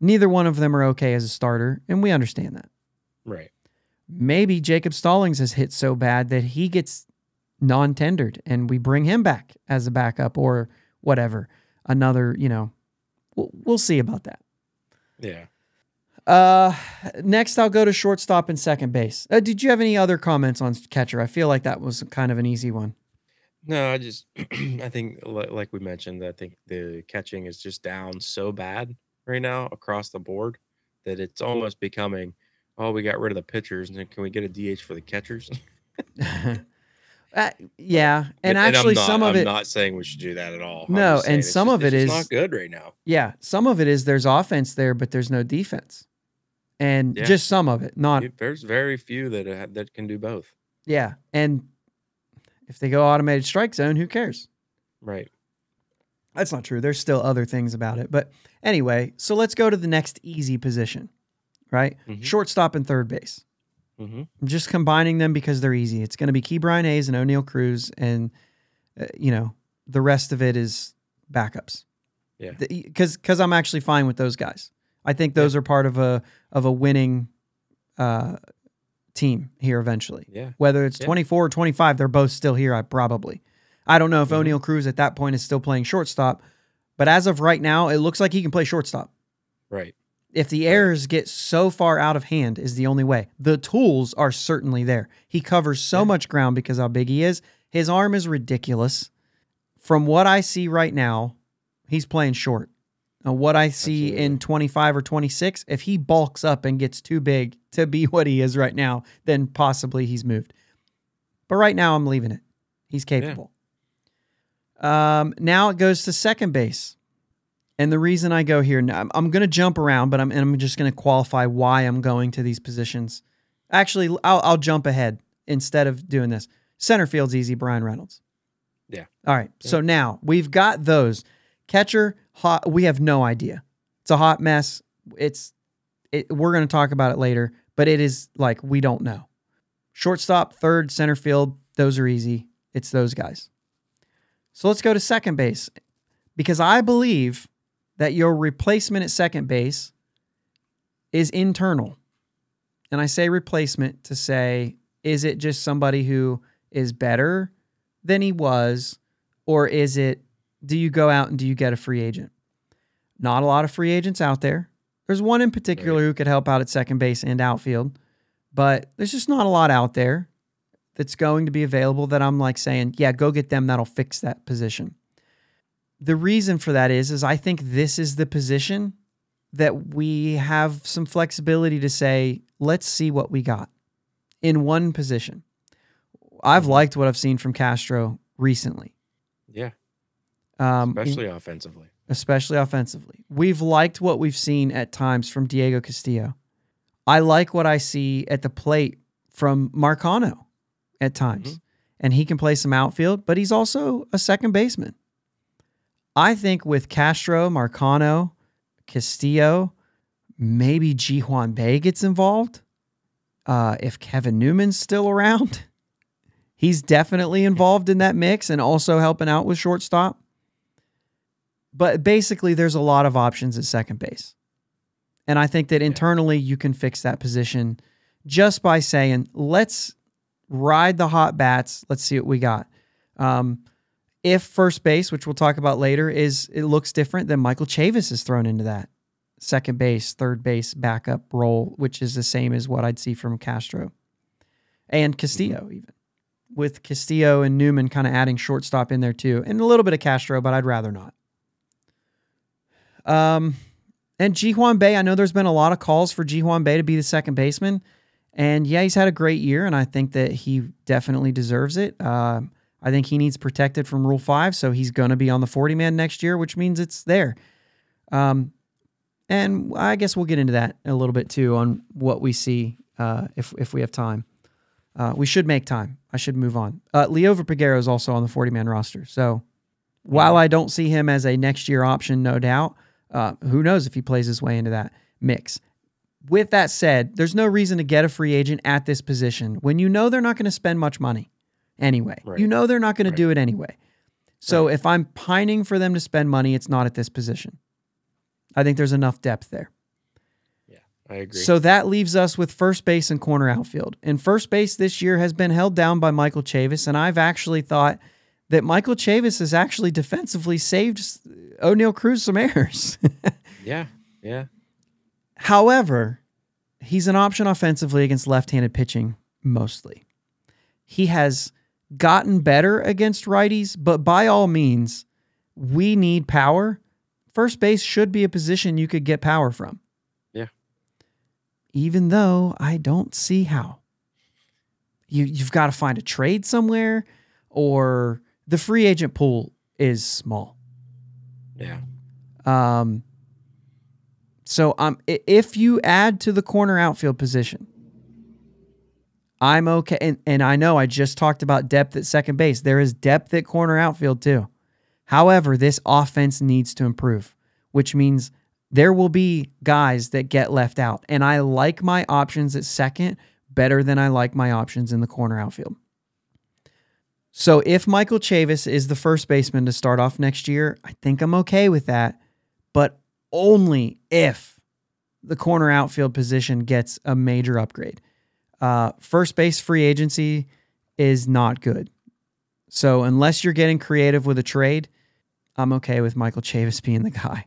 Neither one of them are okay as a starter, and we understand that. Right. Maybe Jacob Stallings has hit so bad that he gets non-tendered, and we bring him back as a backup or whatever. Another, you know, we'll, we'll see about that. Yeah. Uh, next, I'll go to shortstop and second base. Uh, did you have any other comments on catcher? I feel like that was kind of an easy one. No, I just, I think, like we mentioned, I think the catching is just down so bad right now across the board that it's almost becoming, oh, we got rid of the pitchers, and then can we get a D H for the catchers? uh, yeah, and, and actually and not, some of I'm it... I'm not saying we should do that at all. No, and some just, of it is... It's not good right now. Yeah, some of it is there's offense there, but there's no defense. And yeah. just some of it, not... There's very few that that can do both. Yeah, and... If they go automated strike zone, who cares? Right. That's not true. There's still other things about it. But anyway, so let's go to the next easy position, right? Mm-hmm. Shortstop and third base. Mm-hmm. I'm just combining them because they're easy. It's going to be Ke'Bryan Hayes and Oneil Cruz, and, uh, you know, the rest of it is backups. Yeah. Because because I'm actually fine with those guys. I think those yeah. are part of a of a winning uh, team here eventually. Yeah. Whether it's yeah. twenty-four or twenty-five, they're both still here. I probably. I don't know if mm-hmm. Oneil Cruz at that point is still playing shortstop, but as of right now, it looks like he can play shortstop. Right. If the errors get so far out of hand is the only way. The tools are certainly there. He covers so yeah. much ground because how big he is. His arm is ridiculous. From what I see right now, he's playing short. Now, what I see Absolutely. in twenty-five or twenty-six, if he bulks up and gets too big to be what he is right now, then possibly he's moved. But right now, I'm leaving it. He's capable. Yeah. Um, now it goes to second base. And the reason I go here, now, I'm going to jump around, but I'm and I'm just going to qualify why I'm going to these positions. Actually, I'll, I'll jump ahead instead of doing this. Center field's easy, Brian Reynolds. Yeah. All right. Yeah. So now we've got those. Catcher, hot, we have no idea. It's a hot mess. It's it, we're going to talk about it later, but it is like we don't know. Shortstop, third, center field, those are easy. It's those guys. So let's go to second base because I believe that your replacement at second base is internal. And I say replacement to say, is it just somebody who is better than he was? Or is it, do you go out and do you get a free agent? Not a lot of free agents out there. There's one in particular who could help out at second base and outfield, but there's just not a lot out there that's going to be available that I'm like saying, yeah, go get them. That'll fix that position. The reason for that is, is I think this is the position that we have some flexibility to say, let's see what we got in one position. I've liked what I've seen from Castro recently. Yeah. Um, especially offensively. Especially offensively. We've liked what we've seen at times from Diego Castillo. I like what I see at the plate from Marcano at times. Mm-hmm. And he can play some outfield, but he's also a second baseman. I think with Castro, Marcano, Castillo, maybe Ji-Hwan Bae gets involved. Uh, if Kevin Newman's still around, he's definitely involved in that mix and also helping out with shortstop. But basically, there's a lot of options at second base. And I think that internally, you can fix that position just by saying, let's ride the hot bats. Let's see what we got. Um If first base, which we'll talk about later, is it looks different, then Michael Chavis is thrown into that second base, third base backup role, which is the same as what I'd see from Castro and Castillo, even with Castillo and Newman kind of adding shortstop in there too, and a little bit of Castro, but I'd rather not. Um, and Ji-Hwan Bae, I know there's been a lot of calls for Ji-Hwan Bae to be the second baseman, and yeah, he's had a great year, and I think that he definitely deserves it. Um, I think he needs protected from Rule five, so he's going to be on the forty-man next year, which means it's there. Um, and I guess we'll get into that a little bit, too, on what we see uh, if if we have time. Uh, we should make time. I should move on. Uh, Leover Peguero is also on the forty-man roster. So while I don't see him as a next-year option, no doubt, uh, who knows if he plays his way into that mix. With that said, there's no reason to get a free agent at this position when you know they're not going to spend much money. Anyway, right. you know they're not going right. to do it anyway. So right. if I'm pining for them to spend money, it's not at this position. I think there's enough depth there. Yeah, I agree. So that leaves us with first base and corner outfield. And first base this year has been held down by Michael Chavis, and I've actually thought that Michael Chavis has actually defensively saved Oneil Cruz some errors. yeah, yeah. However, he's an option offensively against left-handed pitching mostly. He has gotten better against righties, but by all means, we need power. First base should be a position you could get power from. Yeah. Even though I don't see how. You, you've got to find a trade somewhere, or the free agent pool is small. Yeah. Um. So um, if you add to the corner outfield position, I'm okay, and, and I know I just talked about depth at second base. There is depth at corner outfield too. However, this offense needs to improve, which means there will be guys that get left out, and I like my options at second better than I like my options in the corner outfield. So if Michael Chavis is the first baseman to start off next year, I think I'm okay with that, but only if the corner outfield position gets a major upgrade. Uh, first base free agency is not good. So unless you're getting creative with a trade, I'm okay with Michael Chavis being the guy.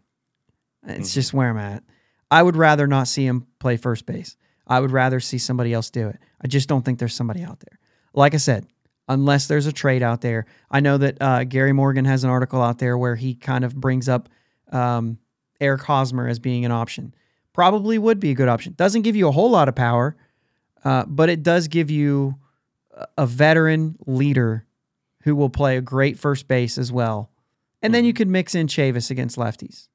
It's just where I'm at. I would rather not see him play first base. I would rather see somebody else do it. I just don't think there's somebody out there. Like I said, unless there's a trade out there. I know that uh, Gary Morgan has an article out there where he kind of brings up um, Eric Hosmer as being an option. Probably would be a good option. Doesn't give you a whole lot of power, uh, but it does give you a veteran leader who will play a great first base as well. And mm-hmm. then you could mix in Chavis against lefties.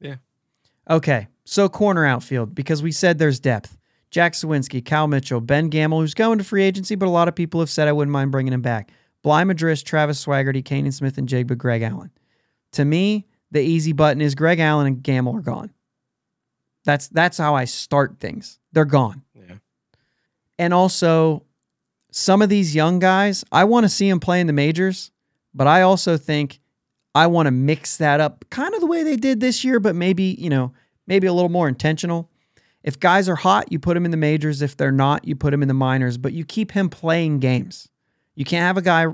Yeah. Okay, so corner outfield, because we said there's depth. Jack Sawinski, Cal Mitchell, Ben Gamel, who's going to free agency, but a lot of people have said I wouldn't mind bringing him back. Bligh Madris, Travis Swaggerty, Canaan Smith, and Jake Greg Allen. To me, the easy button is Greg Allen and Gamel are gone. That's that's how I start things. They're gone. Yeah. And also, some of these young guys, I want to see them play in the majors, but I also think I want to mix that up kind of the way they did this year, but maybe, you know, maybe a little more intentional. If guys are hot, you put them in the majors. If they're not, you put them in the minors, but you keep him playing games. You can't have a guy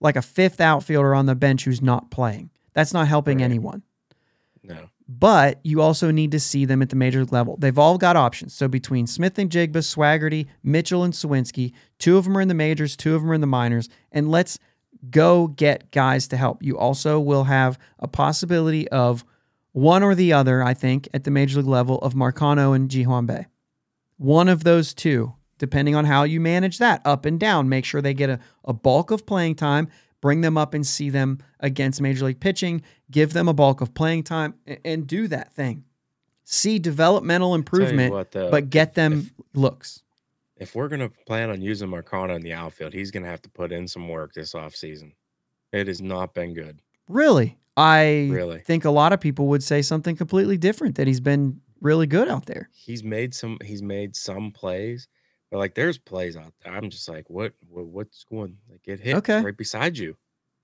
like a fifth outfielder on the bench who's not playing. That's not helping right. anyone. No. But you also need to see them at the major level. They've all got options. So between Smith and Jigba, Swaggerty, Mitchell and Sawinski, two of them are in the majors, two of them are in the minors, and let's go get guys to help. You also will have a possibility of one or the other, I think, at the major league level of Marcano and Ji-Hwan Bae. One of those two, depending on how you manage that, up and down. Make sure they get a, a bulk of playing time, bring them up and see them against major league pitching, give them a bulk of playing time, and, and do that thing. See developmental improvement, what, though, but get them if, looks. If we're going to plan on using Marcano in the outfield, he's going to have to put in some work this offseason. It has not been good. Really? I really? think a lot of people would say something completely different, that he's been really good out there. He's made some he's made some plays, but like there's plays out there. I'm just like, what, what what's going like it hit okay. right beside you.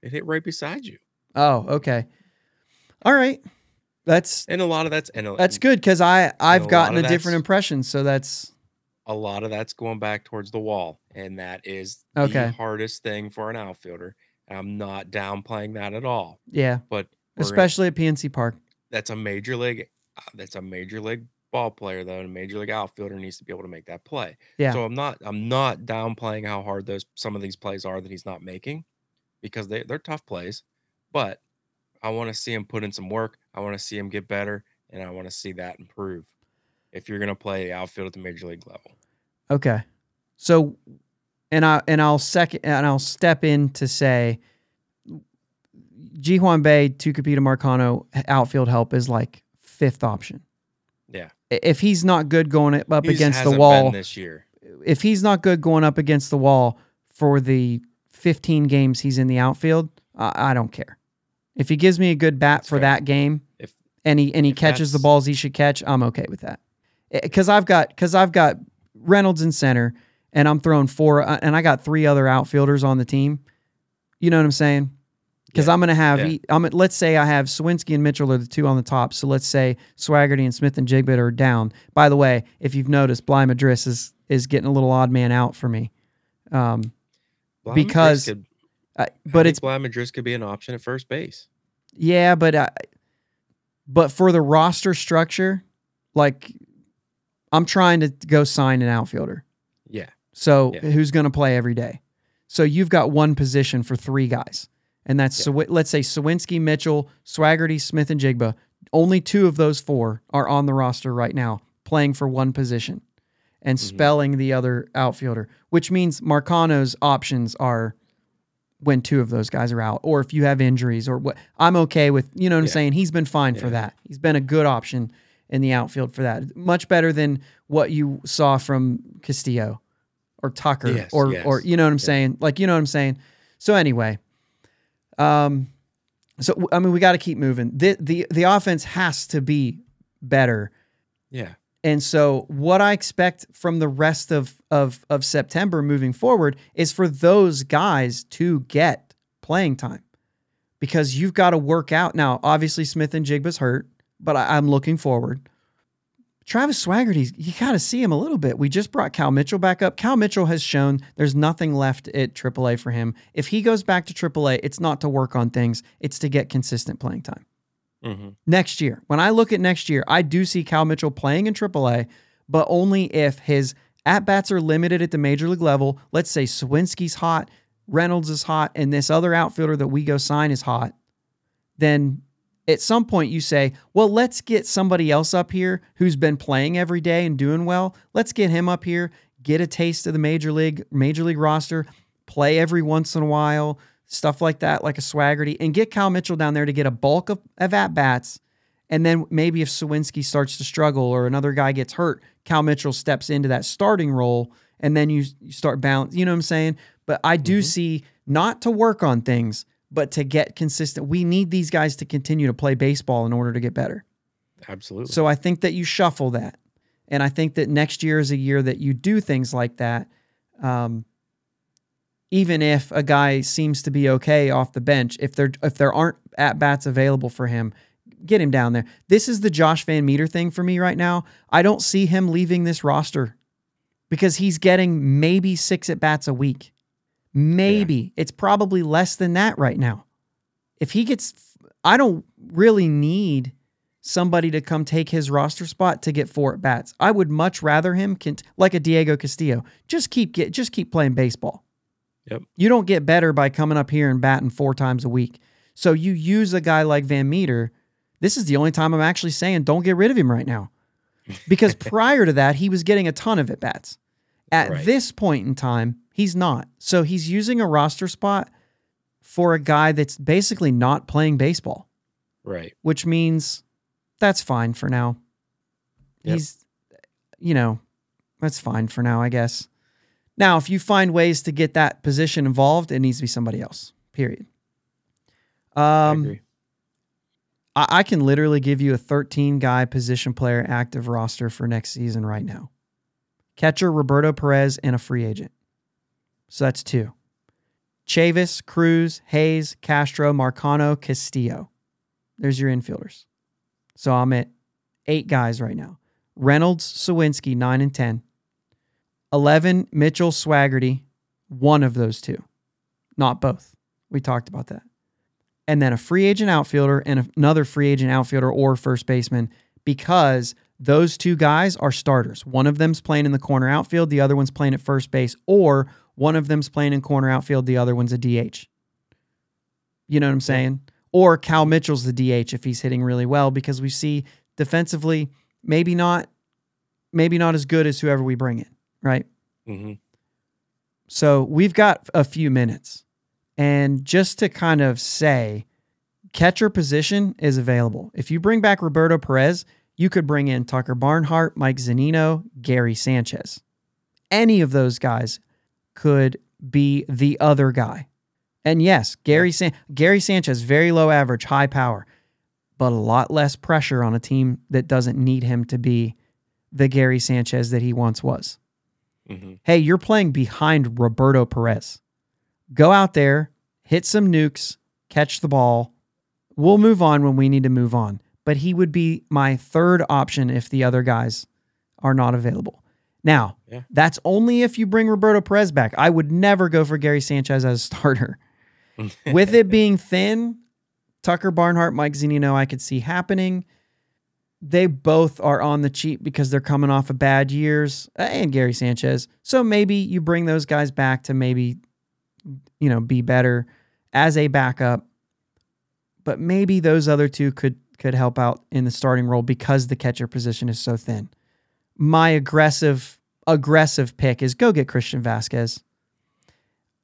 It hit right beside you. Oh, okay. All right. That's and a lot of that's and a, that's good because I, I've gotten a different impression. So that's a lot of that's going back towards the wall. And that is okay. the hardest thing for an outfielder. I'm not downplaying that at all. Yeah, but especially in, at P N C Park, that's a major league. That's a major league ball player, though, and a major league outfielder needs to be able to make that play. Yeah. So I'm not. I'm not downplaying how hard those some of these plays are that he's not making, because they they're tough plays. But I want to see him put in some work. I want to see him get better, and I want to see that improve. If you're gonna play outfield at the major league level, okay. So. And I and I'll second and I'll step in to say, Ji-Hwan Bae, Tucupita Marcano outfield help is like fifth option. Yeah, if he's not good going up he against the wall this year, if he's not good going up against the wall for the fifteen games he's in the outfield, uh, I don't care. If he gives me a good bat that's for fair. that game, if, and he and he catches the balls he should catch, I'm okay with that. Because I've got because I've got Reynolds in center. And I'm throwing four, and I got three other outfielders on the team. You know what I'm saying? Because yeah. I'm going to have, yeah. I'm let's say I have Sawinski and Mitchell are the two on the top. So let's say Swaggerty and Smith and Jigbit are down. By the way, if you've noticed, Bligh Madris is, is getting a little odd man out for me. Um, because, could, uh, but it's Bligh Madris could be an option at first base. Yeah, but uh, but for the roster structure, like I'm trying to go sign an outfielder. Yeah. So yeah. who's going to play every day? So you've got one position for three guys, and that's yeah. Saw- let's say Sawinski, Mitchell, Swaggerty, Smith, and Jigba. Only two of those four are on the roster right now, playing for one position, and mm-hmm. spelling the other outfielder. Which means Marcano's options are when two of those guys are out, or if you have injuries, or what. I'm okay with you know what yeah. I'm saying. He's been fine yeah. for that. He's been a good option in the outfield for that. Much better than what you saw from Castillo or Tucker yes, or, yes. or, you know what I'm yeah. saying? Like, you know what I'm saying? So anyway, um, so, I mean, we got to keep moving. The, the, the offense has to be better. Yeah. And so what I expect from the rest of, of, of September moving forward is for those guys to get playing time, because you've got to work out. Now, obviously, Smith and Jigba's hurt, but I, I'm looking forward. Travis Swaggerty, you got to see him a little bit. We just brought Cal Mitchell back up. Cal Mitchell has shown there's nothing left at triple A for him. If he goes back to triple A, it's not to work on things. It's to get consistent playing time. Mm-hmm. Next year, when I look at next year, I do see Cal Mitchell playing in triple A, but only if his at-bats are limited at the major league level. Let's say Sawinski's hot, Reynolds is hot, and this other outfielder that we go sign is hot. Then at some point you say, well, let's get somebody else up here who's been playing every day and doing well. Let's get him up here, get a taste of the major league, major league roster, play every once in a while, stuff like that, like a Swaggerty, and get Kyle Mitchell down there to get a bulk of, of at-bats, and then maybe if Sawinski starts to struggle or another guy gets hurt, Kyle Mitchell steps into that starting role, and then you, you start balance. You know what I'm saying? But I do mm-hmm. see not to work on things, but to get consistent. We need these guys to continue to play baseball in order to get better. Absolutely. So I think that you shuffle that, and I think that next year is a year that you do things like that, um, even if a guy seems to be okay off the bench, if there if there aren't at-bats available for him, get him down there. This is the Josh Van Meter thing for me right now. I don't see him leaving this roster because he's getting maybe six at-bats a week. Maybe. Yeah. It's probably less than that right now. If he gets... I don't really need somebody to come take his roster spot to get four at-bats. I would much rather him, like a Diego Castillo, just keep get, just keep playing baseball. Yep. You don't get better by coming up here and batting four times a week. So you use a guy like Van Meter. This is the only time I'm actually saying don't get rid of him right now. Because prior to that, he was getting a ton of at-bats. At right. this point in time, he's not. So he's using a roster spot for a guy that's basically not playing baseball. Right. Which means that's fine for now. Yep. He's, you know, that's fine for now, I guess. Now, if you find ways to get that position involved, it needs to be somebody else, period. Um, I agree. I, I can literally give you a thirteen-guy position player active roster for next season right now. Catcher, Roberto Perez, and a free agent. So that's two. Chavis, Cruz, Hayes, Castro, Marcano, Castillo. There's your infielders. So I'm at eight guys right now. Reynolds, Sawinski, nine and ten. eleven, Mitchell, Swaggerty, one of those two, not both. We talked about that. And then a free agent outfielder and another free agent outfielder or first baseman, because those two guys are starters. One of them's playing in the corner outfield, the other one's playing at first base, or one of them's playing in corner outfield, the other one's a D H. You know what I'm saying? Or Cal Mitchell's the D H if he's hitting really well, because we see defensively, maybe not, maybe not as good as whoever we bring in. Right? Mm-hmm. So we've got a few minutes. And just to kind of say, catcher position is available. If you bring back Roberto Perez, you could bring in Tucker Barnhart, Mike Zunino, Gary Sanchez. Any of those guys could be the other guy. And yes, Gary, San- Gary Sanchez, very low average, high power, but a lot less pressure on a team that doesn't need him to be the Gary Sanchez that he once was. Mm-hmm. Hey, you're playing behind Roberto Perez. Go out there, hit some nukes, catch the ball. We'll move on when we need to move on. But he would be my third option if the other guys are not available. Now, yeah. that's only if you bring Roberto Perez back. I would never go for Gary Sanchez as a starter. With it being thin, Tucker Barnhart, Mike Zunino, I could see happening. They both are on the cheap because they're coming off of bad years, and Gary Sanchez. So maybe you bring those guys back to maybe, you know, be better as a backup. But maybe those other two could could help out in the starting role because the catcher position is so thin. My aggressive aggressive pick is go get Christian Vasquez.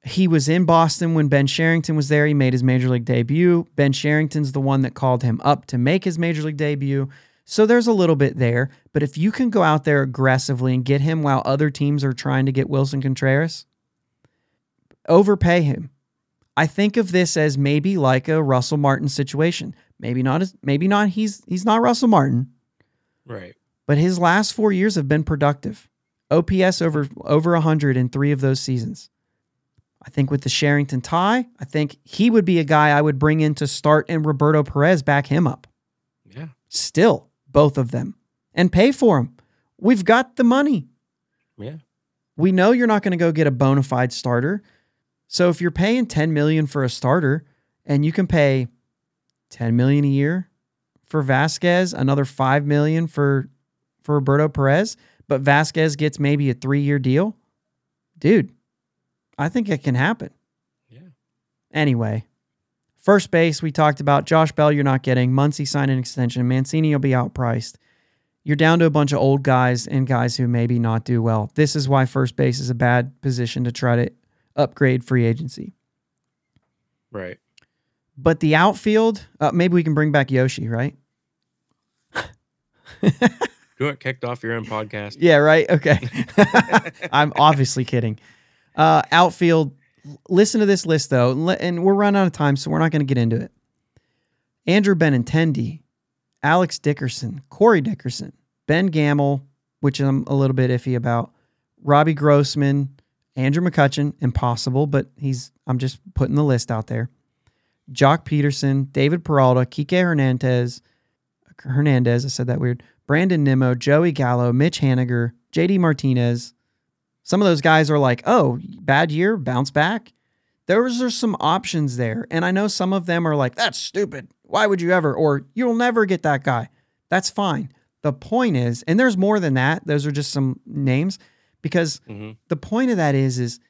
He was in Boston when Ben Cherington was there. He made his major league debut. Ben Cherington's the one that called him up to make his major league debut. So there's a little bit there, but if you can go out there aggressively and get him while other teams are trying to get Wilson Contreras, overpay him. I think of this as maybe like a Russell Martin situation. Maybe not. As, maybe not. He's he's not Russell Martin, right? But his last four years have been productive. O P S over over one hundred in three of those seasons. I think with the Sherrington tie, I think he would be a guy I would bring in to start, and Roberto Perez back him up. Yeah. Still, both of them. And pay for him. We've got the money. Yeah. We know you're not going to go get a bona fide starter. So if you're paying ten million dollars for a starter, and you can pay ten million dollars a year for Vasquez, another five million dollars for, for Roberto Perez, but Vasquez gets maybe a three-year deal, dude, I think it can happen. Yeah. Anyway, first base, we talked about Josh Bell, you're not getting. Muncy signed an extension. Mancini will be outpriced. You're down to a bunch of old guys and guys who maybe not do well. This is why first base is a bad position to try to upgrade free agency. Right. But the outfield, uh, maybe we can bring back Yoshi, right? You got kicked off your own podcast. Yeah, right? Okay. I'm obviously kidding. Uh, outfield, listen to this list, though, and we're running out of time, so we're not going to get into it. Andrew Benintendi, Alex Dickerson, Corey Dickerson, Ben Gamel, which I'm a little bit iffy about, Robbie Grossman, Andrew McCutchen, impossible, but he's I'm just putting the list out there. Jock Peterson, David Peralta, Kike Hernandez, Hernandez, I said that weird, Brandon Nimmo, Joey Gallo, Mitch Haniger, J D Martinez. Some of those guys are like, oh, bad year, bounce back. Those are some options there. And I know some of them are like, that's stupid. Why would you ever? Or you'll never get that guy. That's fine. The point is, and there's more than that. Those are just some names. Because mm-hmm. the point of that is, is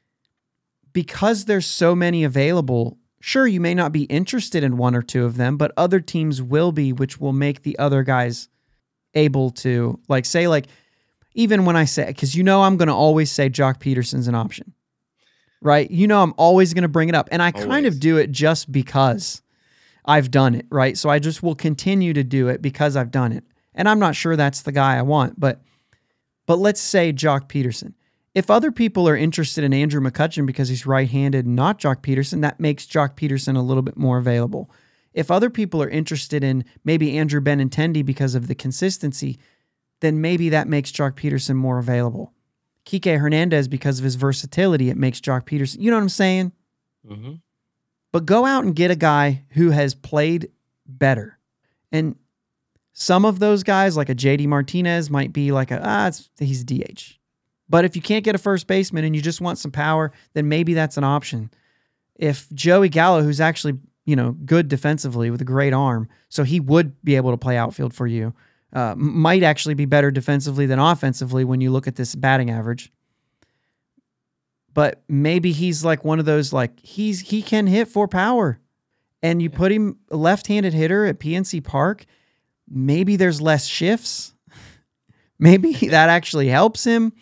because there's so many available. Sure, you may not be interested in one or two of them, but other teams will be, which will make the other guys able to, like, say, like, even when I say, because you know I'm going to always say Jock Peterson's an option, right? You know I'm always going to bring it up, and I always. kind of do it just because I've done it, right? So I just will continue to do it because I've done it, and I'm not sure that's the guy I want, but but let's say Jock Peterson. If other people are interested in Andrew McCutchen because he's right-handed, not Jock Peterson, that makes Jock Peterson a little bit more available. If other people are interested in maybe Andrew Benintendi because of the consistency, then maybe that makes Jock Peterson more available. Kike Hernandez, because of his versatility, it makes Jock Peterson. You know what I'm saying? Mm-hmm. But go out and get a guy who has played better. And some of those guys, like a J D Martinez, might be like, a ah, it's, he's a D H. But if you can't get a first baseman and you just want some power, then maybe that's an option. If Joey Gallo, who's actually, you know, good defensively with a great arm, so he would be able to play outfield for you, uh, might actually be better defensively than offensively when you look at this batting average. But maybe he's like one of those, like, he's he can hit for power. And you put him a left-handed hitter at P N C Park, maybe there's less shifts. Maybe that actually helps him.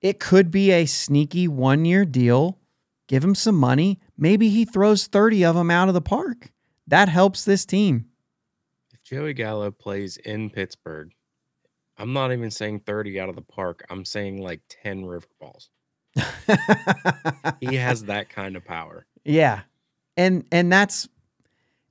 It could be a sneaky one-year deal. Give him some money. Maybe he throws thirty of them out of the park. That helps this team. If Joey Gallo plays in Pittsburgh, I'm not even saying thirty out of the park. I'm saying like ten river balls. He has that kind of power. Yeah. And and that's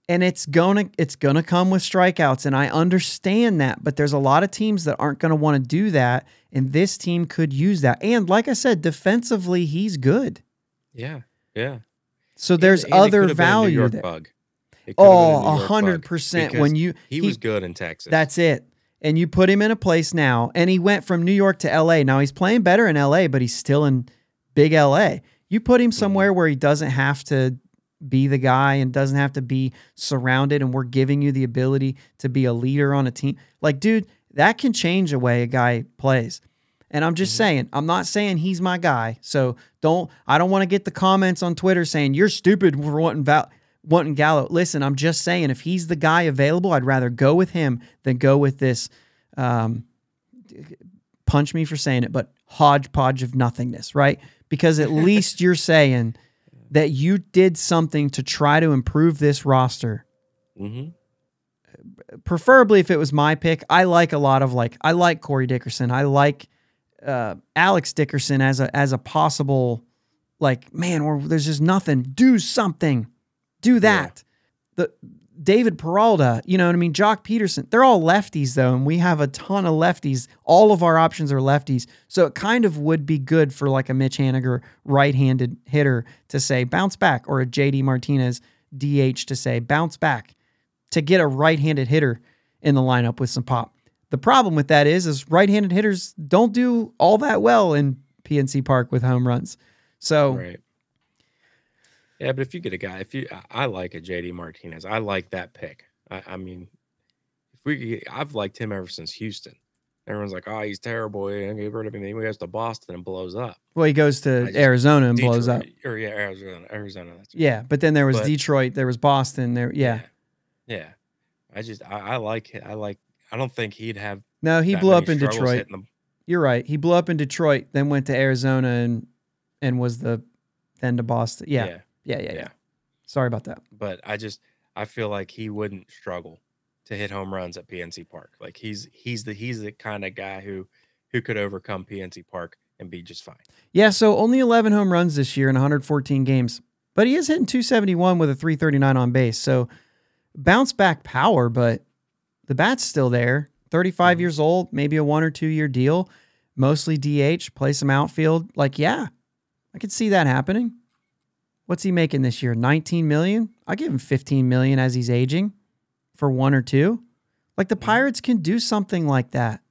and it's gonna it's gonna come with strikeouts, and I understand that, but there's a lot of teams that aren't gonna want to do that. And this team could use that. And like I said, defensively, he's good. Yeah, yeah. So there's and, and other value there. Bug. Oh, one hundred percent. When you he, he was good in Texas. That's it. And you put him in a place now, and he went from New York to L A. Now he's playing better in L A, but he's still in big L A. You put him somewhere mm-hmm. where he doesn't have to be the guy and doesn't have to be surrounded, and we're giving you the ability to be a leader on a team. Like, dude, that can change the way a guy plays. And I'm just mm-hmm. saying, I'm not saying he's my guy. So don't, I don't want to get the comments on Twitter saying you're stupid for wanting, Val, wanting Gallo. Listen, I'm just saying if he's the guy available, I'd rather go with him than go with this, um, punch me for saying it, but hodgepodge of nothingness, right? Because at least you're saying that you did something to try to improve this roster. Mm-hmm. Preferably if it was my pick. I like a lot of like, I like Corey Dickerson. I like uh, Alex Dickerson as a, as a possible, like, man, or there's just nothing, do something, do that. Yeah. The, David Peralta, you know what I mean? Jock Peterson, they're all lefties though. And we have a ton of lefties. All of our options are lefties. So it kind of would be good for like a Mitch Haniger right-handed hitter to say bounce back, or a J D Martinez D H to say bounce back, to get a right-handed hitter in the lineup with some pop. The problem with that is, is right-handed hitters don't do all that well in P N C Park with home runs. So, right. Yeah, but if you get a guy, if you, I like a J D Martinez. I like that pick. I, I mean, if we, I've liked him ever since Houston. Everyone's like, oh, he's terrible. He didn't get rid of him. He goes to Boston and blows up. Well, he goes to just, Arizona and Detroit, blows up. Or yeah, Arizona, Arizona. That's yeah, but then there was but, Detroit. There was Boston. There, yeah, yeah. yeah. I just, I, I like, I like. I don't think he'd have. No, he blew up in Detroit. You're right. He blew up in Detroit, then went to Arizona and and was the then to Boston. Yeah. Yeah. Yeah, yeah, yeah, yeah. Sorry about that. But I just, I feel like he wouldn't struggle to hit home runs at P N C Park. Like he's he's the he's the kind of guy who who could overcome P N C Park and be just fine. Yeah. So only eleven home runs this year in one hundred fourteen games, but he is hitting two seventy-one with a three thirty-nine on base. So bounce back power, but the bat's still there. thirty-five mm-hmm. years old, maybe a one or two year deal, mostly D H, play some outfield. Like, yeah, I could see that happening. What's he making this year? nineteen million dollars? I'll give him fifteen million dollars as he's aging for one or two. Like the Pirates can do something like that.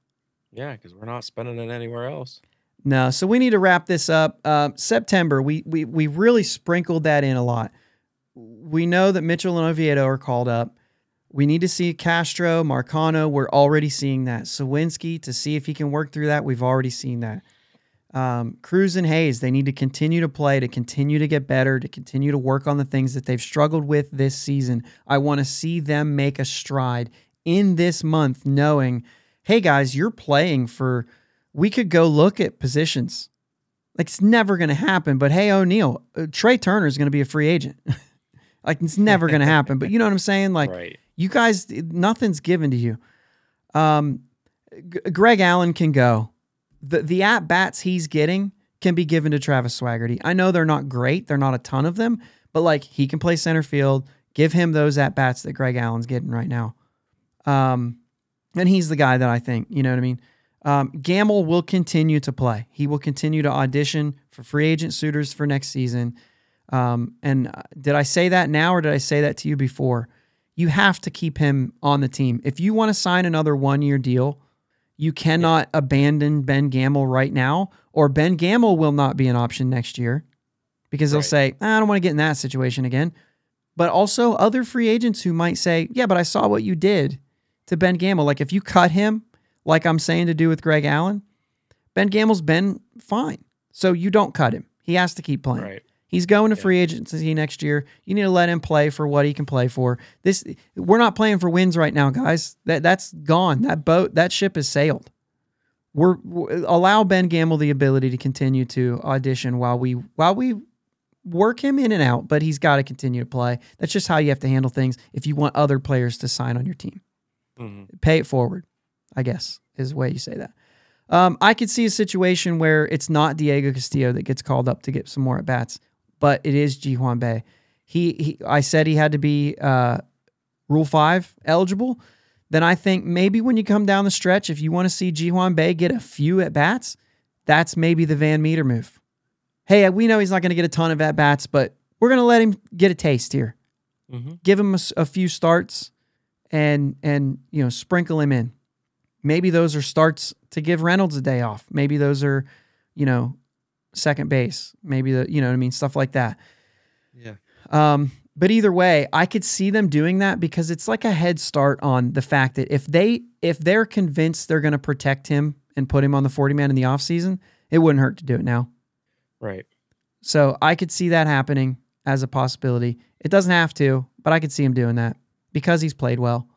Yeah, because we're not spending it anywhere else. No, so we need to wrap this up. Uh, September, we we we really sprinkled that in a lot. We know that Mitchell and Oviedo are called up. We need to see Castro, Marcano. We're already seeing that. Sawinski, to see if he can work through that. We've already seen that. Um, Cruz and Hayes, they need to continue to play, to continue to get better, to continue to work on the things that they've struggled with this season. I want to see them make a stride in this month, knowing, hey guys, you're playing for, we could go look at positions. Like it's never going to happen, but hey, O'Neal, uh, Trey Turner is going to be a free agent. Like it's never going to happen, but you know what I'm saying? Like right. You guys, nothing's given to you. Um, G- Greg Allen can go. The the at-bats he's getting can be given to Travis Swaggerty. I know they're not great. They're not a ton of them, but like he can play center field. Give him those at-bats that Greg Allen's getting right now. Um, and he's the guy that I think, you know what I mean? Um, Gamel will continue to play. He will continue to audition for free agent suitors for next season. Um, and uh, did I say that now or did I say that to you before? You have to keep him on the team. If you want to sign another one-year deal, you cannot yeah. abandon Ben Gamel right now, or Ben Gamel will not be an option next year because they'll right. say, I don't want to get in that situation again. But also other free agents who might say, yeah, but I saw what you did to Ben Gamel. Like if you cut him, like I'm saying to do with Greg Allen, Ben Gamel's been fine. So you don't cut him. He has to keep playing. Right. He's going to yeah. free agency next year. You need to let him play for what he can play for. This, we're not playing for wins right now, guys. That that's gone. That boat, that ship has sailed. We're, we're allow Ben Gamel the ability to continue to audition while we while we work him in and out, but he's got to continue to play. That's just how you have to handle things if you want other players to sign on your team. Mm-hmm. Pay it forward, I guess, is the way you say that. Um, I could see a situation where it's not Diego Castillo that gets called up to get some more at-bats, but it is Ji-Hwan Bae. He, he, I said he had to be uh, Rule five eligible. Then I think maybe when you come down the stretch, if you want to see Ji-Hwan Bae get a few at-bats, that's maybe the Van Meter move. Hey, we know he's not going to get a ton of at-bats, but we're going to let him get a taste here. Mm-hmm. Give him a, a few starts and, and you know, sprinkle him in. Maybe those are starts to give Reynolds a day off. Maybe those are, you know, second base, maybe the, you know what I mean? Stuff like that. Yeah. Um, but either way, I could see them doing that because it's like a head start on the fact that if they, if they're convinced they're going to protect him and put him on the forty man in the off season, it wouldn't hurt to do it now. Right. So I could see that happening as a possibility. It doesn't have to, but I could see him doing that because he's played well.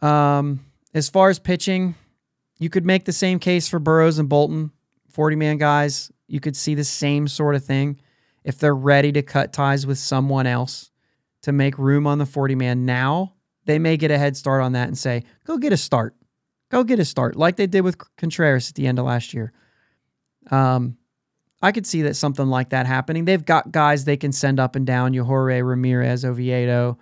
Um, as far as pitching, you could make the same case for Burrows and Bolton, forty man guys. You could see the same sort of thing if they're ready to cut ties with someone else to make room on the forty-man. Now they may get a head start on that and say, go get a start. Go get a start, like they did with Contreras at the end of last year. Um, I could see that something like that happening. They've got guys they can send up and down, Yajure, Ramirez, Oviedo,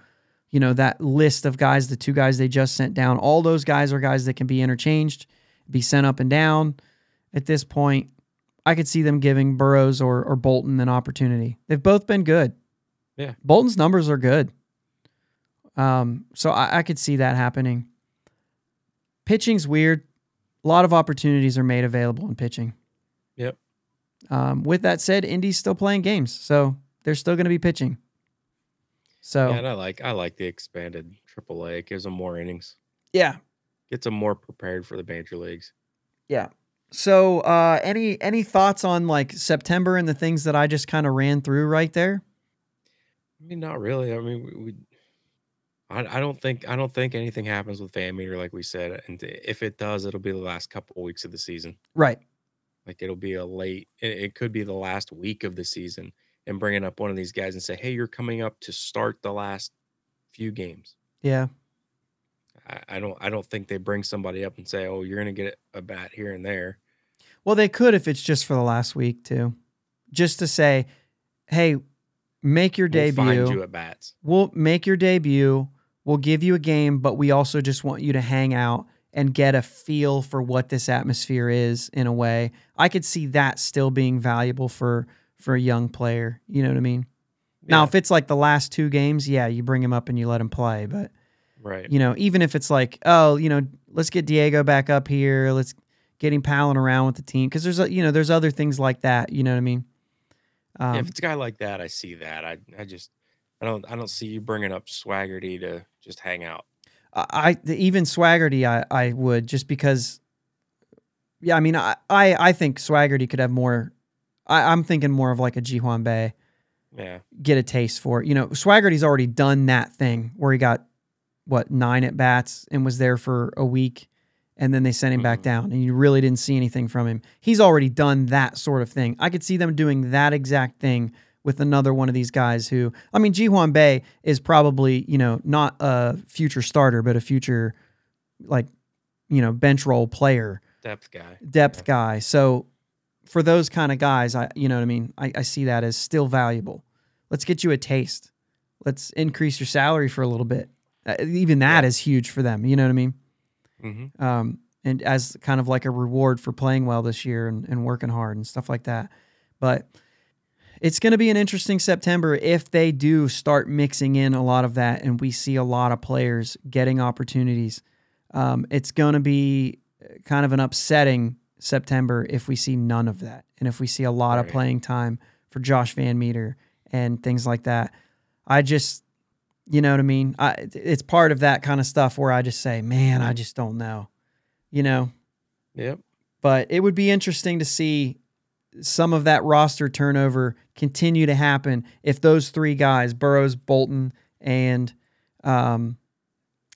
you know, that list of guys, the two guys they just sent down, all those guys are guys that can be interchanged, be sent up and down. At this point, I could see them giving Burrows or, or Bolton an opportunity. They've both been good. Yeah. Bolton's numbers are good. Um, so I, I could see that happening. Pitching's weird. A lot of opportunities are made available in pitching. Yep. Um, with that said, Indy's still playing games, so they're still going to be pitching. So yeah, and I like I like the expanded triple A. It gives them more innings. Yeah. Gets them more prepared for the major leagues. Yeah. So uh, any any thoughts on like September and the things that I just kind of ran through right there? I mean, not really. I mean, we. we I, I don't think I don't think anything happens with Van Meter, like we said. And if it does, it'll be the last couple of weeks of the season. Right. Like it'll be a late. It, it could be the last week of the season, and bringing up one of these guys and say, "Hey, you're coming up to start the last few games." Yeah. I, I don't. I don't think they bring somebody up and say, "Oh, you're going to get a bat here and there." Well, they could if it's just for the last week too, just to say, "Hey, make your we'll debut. Find you at bats. We'll make your debut. We'll give you a game, but we also just want you to hang out and get a feel for what this atmosphere is in a way." I could see that still being valuable for, for a young player. You know what I mean? Yeah. Now, if it's like the last two games, yeah, you bring him up and you let him play. But, right. you know, even if it's like, oh, you know, let's get Diego back up here. Let's get him palling around with the team. Because there's, you know, there's other things like that. You know what I mean? Um, yeah, if it's a guy like that, I see that. I, I just... I don't. I don't see you bringing up Swaggerty to just hang out. I even Swaggerty, I, I would just because. Yeah, I mean, I, I, I think Swaggerty could have more. I, I'm thinking more of like a Ji-Hwan Bae. Yeah. Get a taste for it. You know, Swaggerty's already done that thing where he got what nine at bats and was there for a week, and then they sent him mm-hmm. back down, and you really didn't see anything from him. He's already done that sort of thing. I could see them doing that exact thing with another one of these guys who, I mean, Ji-Hwan Bae is probably, you know, not a future starter, but a future, like, you know, bench role player. Depth guy. Depth yeah. guy. So for those kind of guys, I, you know what I mean? I, I see that as still valuable. Let's get you a taste. Let's increase your salary for a little bit. Uh, even that yeah. is huge for them. You know what I mean? Mm-hmm. Um, and as kind of like a reward for playing well this year and, and working hard and stuff like that. But it's going to be an interesting September if they do start mixing in a lot of that and we see a lot of players getting opportunities. Um, it's going to be kind of an upsetting September if we see none of that and if we see a lot right. of playing time for Josh Van Meter and things like that. I just, you know what I mean? I, it's part of that kind of stuff where I just say, man, I just don't know, you know? Yep. But it would be interesting to see some of that roster turnover continue to happen if those three guys, Burrows, Bolton, and um,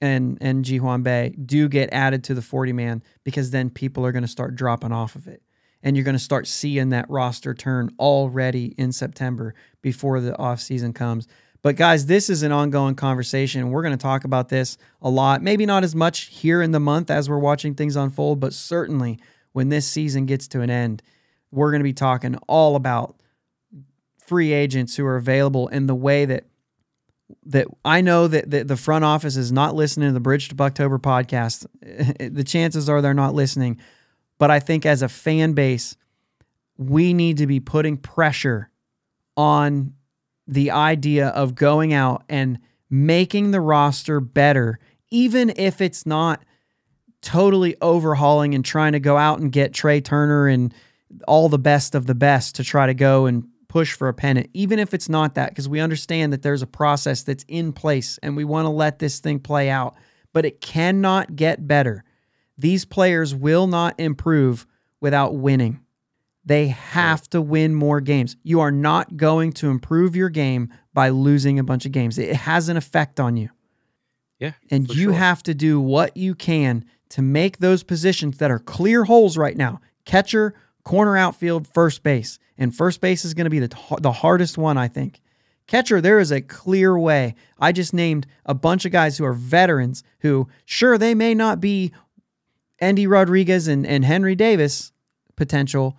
and and Ji-Hwan Bae, do get added to the forty-man, because then people are going to start dropping off of it. And you're going to start seeing that roster turn already in September before the offseason comes. But, guys, this is an ongoing conversation. We're going to talk about this a lot. Maybe not as much here in the month as we're watching things unfold, but certainly when this season gets to an end, we're going to be talking all about free agents who are available and the way that that I know that, that the front office is not listening to the Bridge to Bucktober podcast. The chances are they're not listening. But I think as a fan base, we need to be putting pressure on the idea of going out and making the roster better, even if it's not totally overhauling and trying to go out and get Trey Turner and all the best of the best to try to go and push for a pennant, even if it's not that, because we understand that there's a process that's in place and we want to let this thing play out, but it cannot get better. These players will not improve without winning. They have to win more games. You are not going to improve your game by losing a bunch of games. It has an effect on you. Yeah. And you sure. have to do what you can to make those positions that are clear holes right now, catcher, corner outfield, first base. And first base is going to be the, the hardest one, I think. Catcher, there is a clear way. I just named a bunch of guys who are veterans who, sure, they may not be Andy Rodriguez and, and Henry Davis potential,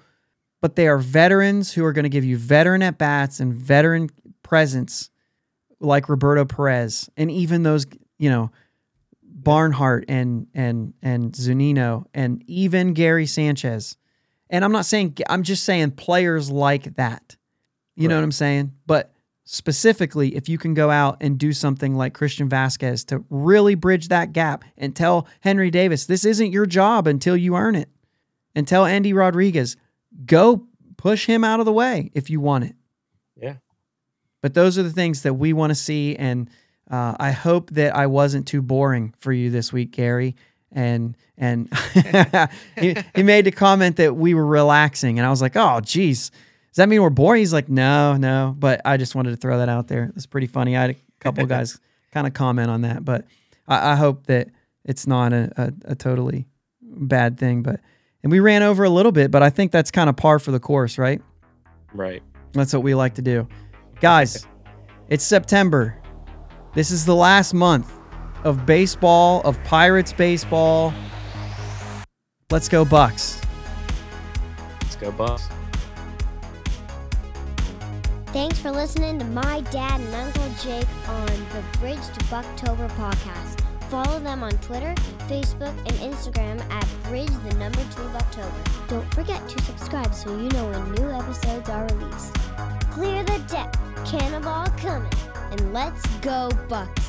but they are veterans who are going to give you veteran at-bats and veteran presence like Roberto Perez, and even those, you know, Barnhart and and and Zunino, and even Gary Sanchez. And I'm not saying, I'm just saying players like that. You right. know what I'm saying? But specifically, if you can go out and do something like Christian Vasquez to really bridge that gap and tell Henry Davis, this isn't your job until you earn it. And tell Andy Rodriguez, go push him out of the way if you want it. Yeah. But those are the things that we want to see. And uh, I hope that I wasn't too boring for you this week, Gary. And and he, he made a comment that we were relaxing, and I was like, oh, geez, does that mean we're boring? He's like, no, no, but I just wanted to throw that out there. It's pretty funny. I had a couple of guys kind of comment on that, but I, I hope that it's not a, a, a totally bad thing. But and we ran over a little bit, but I think that's kind of par for the course, right? Right. That's what we like to do. Guys, it's September. This is the last month of baseball, of Pirates baseball. Let's go Bucks. Let's go Bucks. Thanks for listening to my dad and Uncle Jake on the Bridge to Bucktober podcast. Follow them on Twitter, Facebook, and Instagram at Bridge the number two Bucktober. Don't forget to subscribe so you know when new episodes are released. Clear the deck, cannonball coming, and let's go Bucks.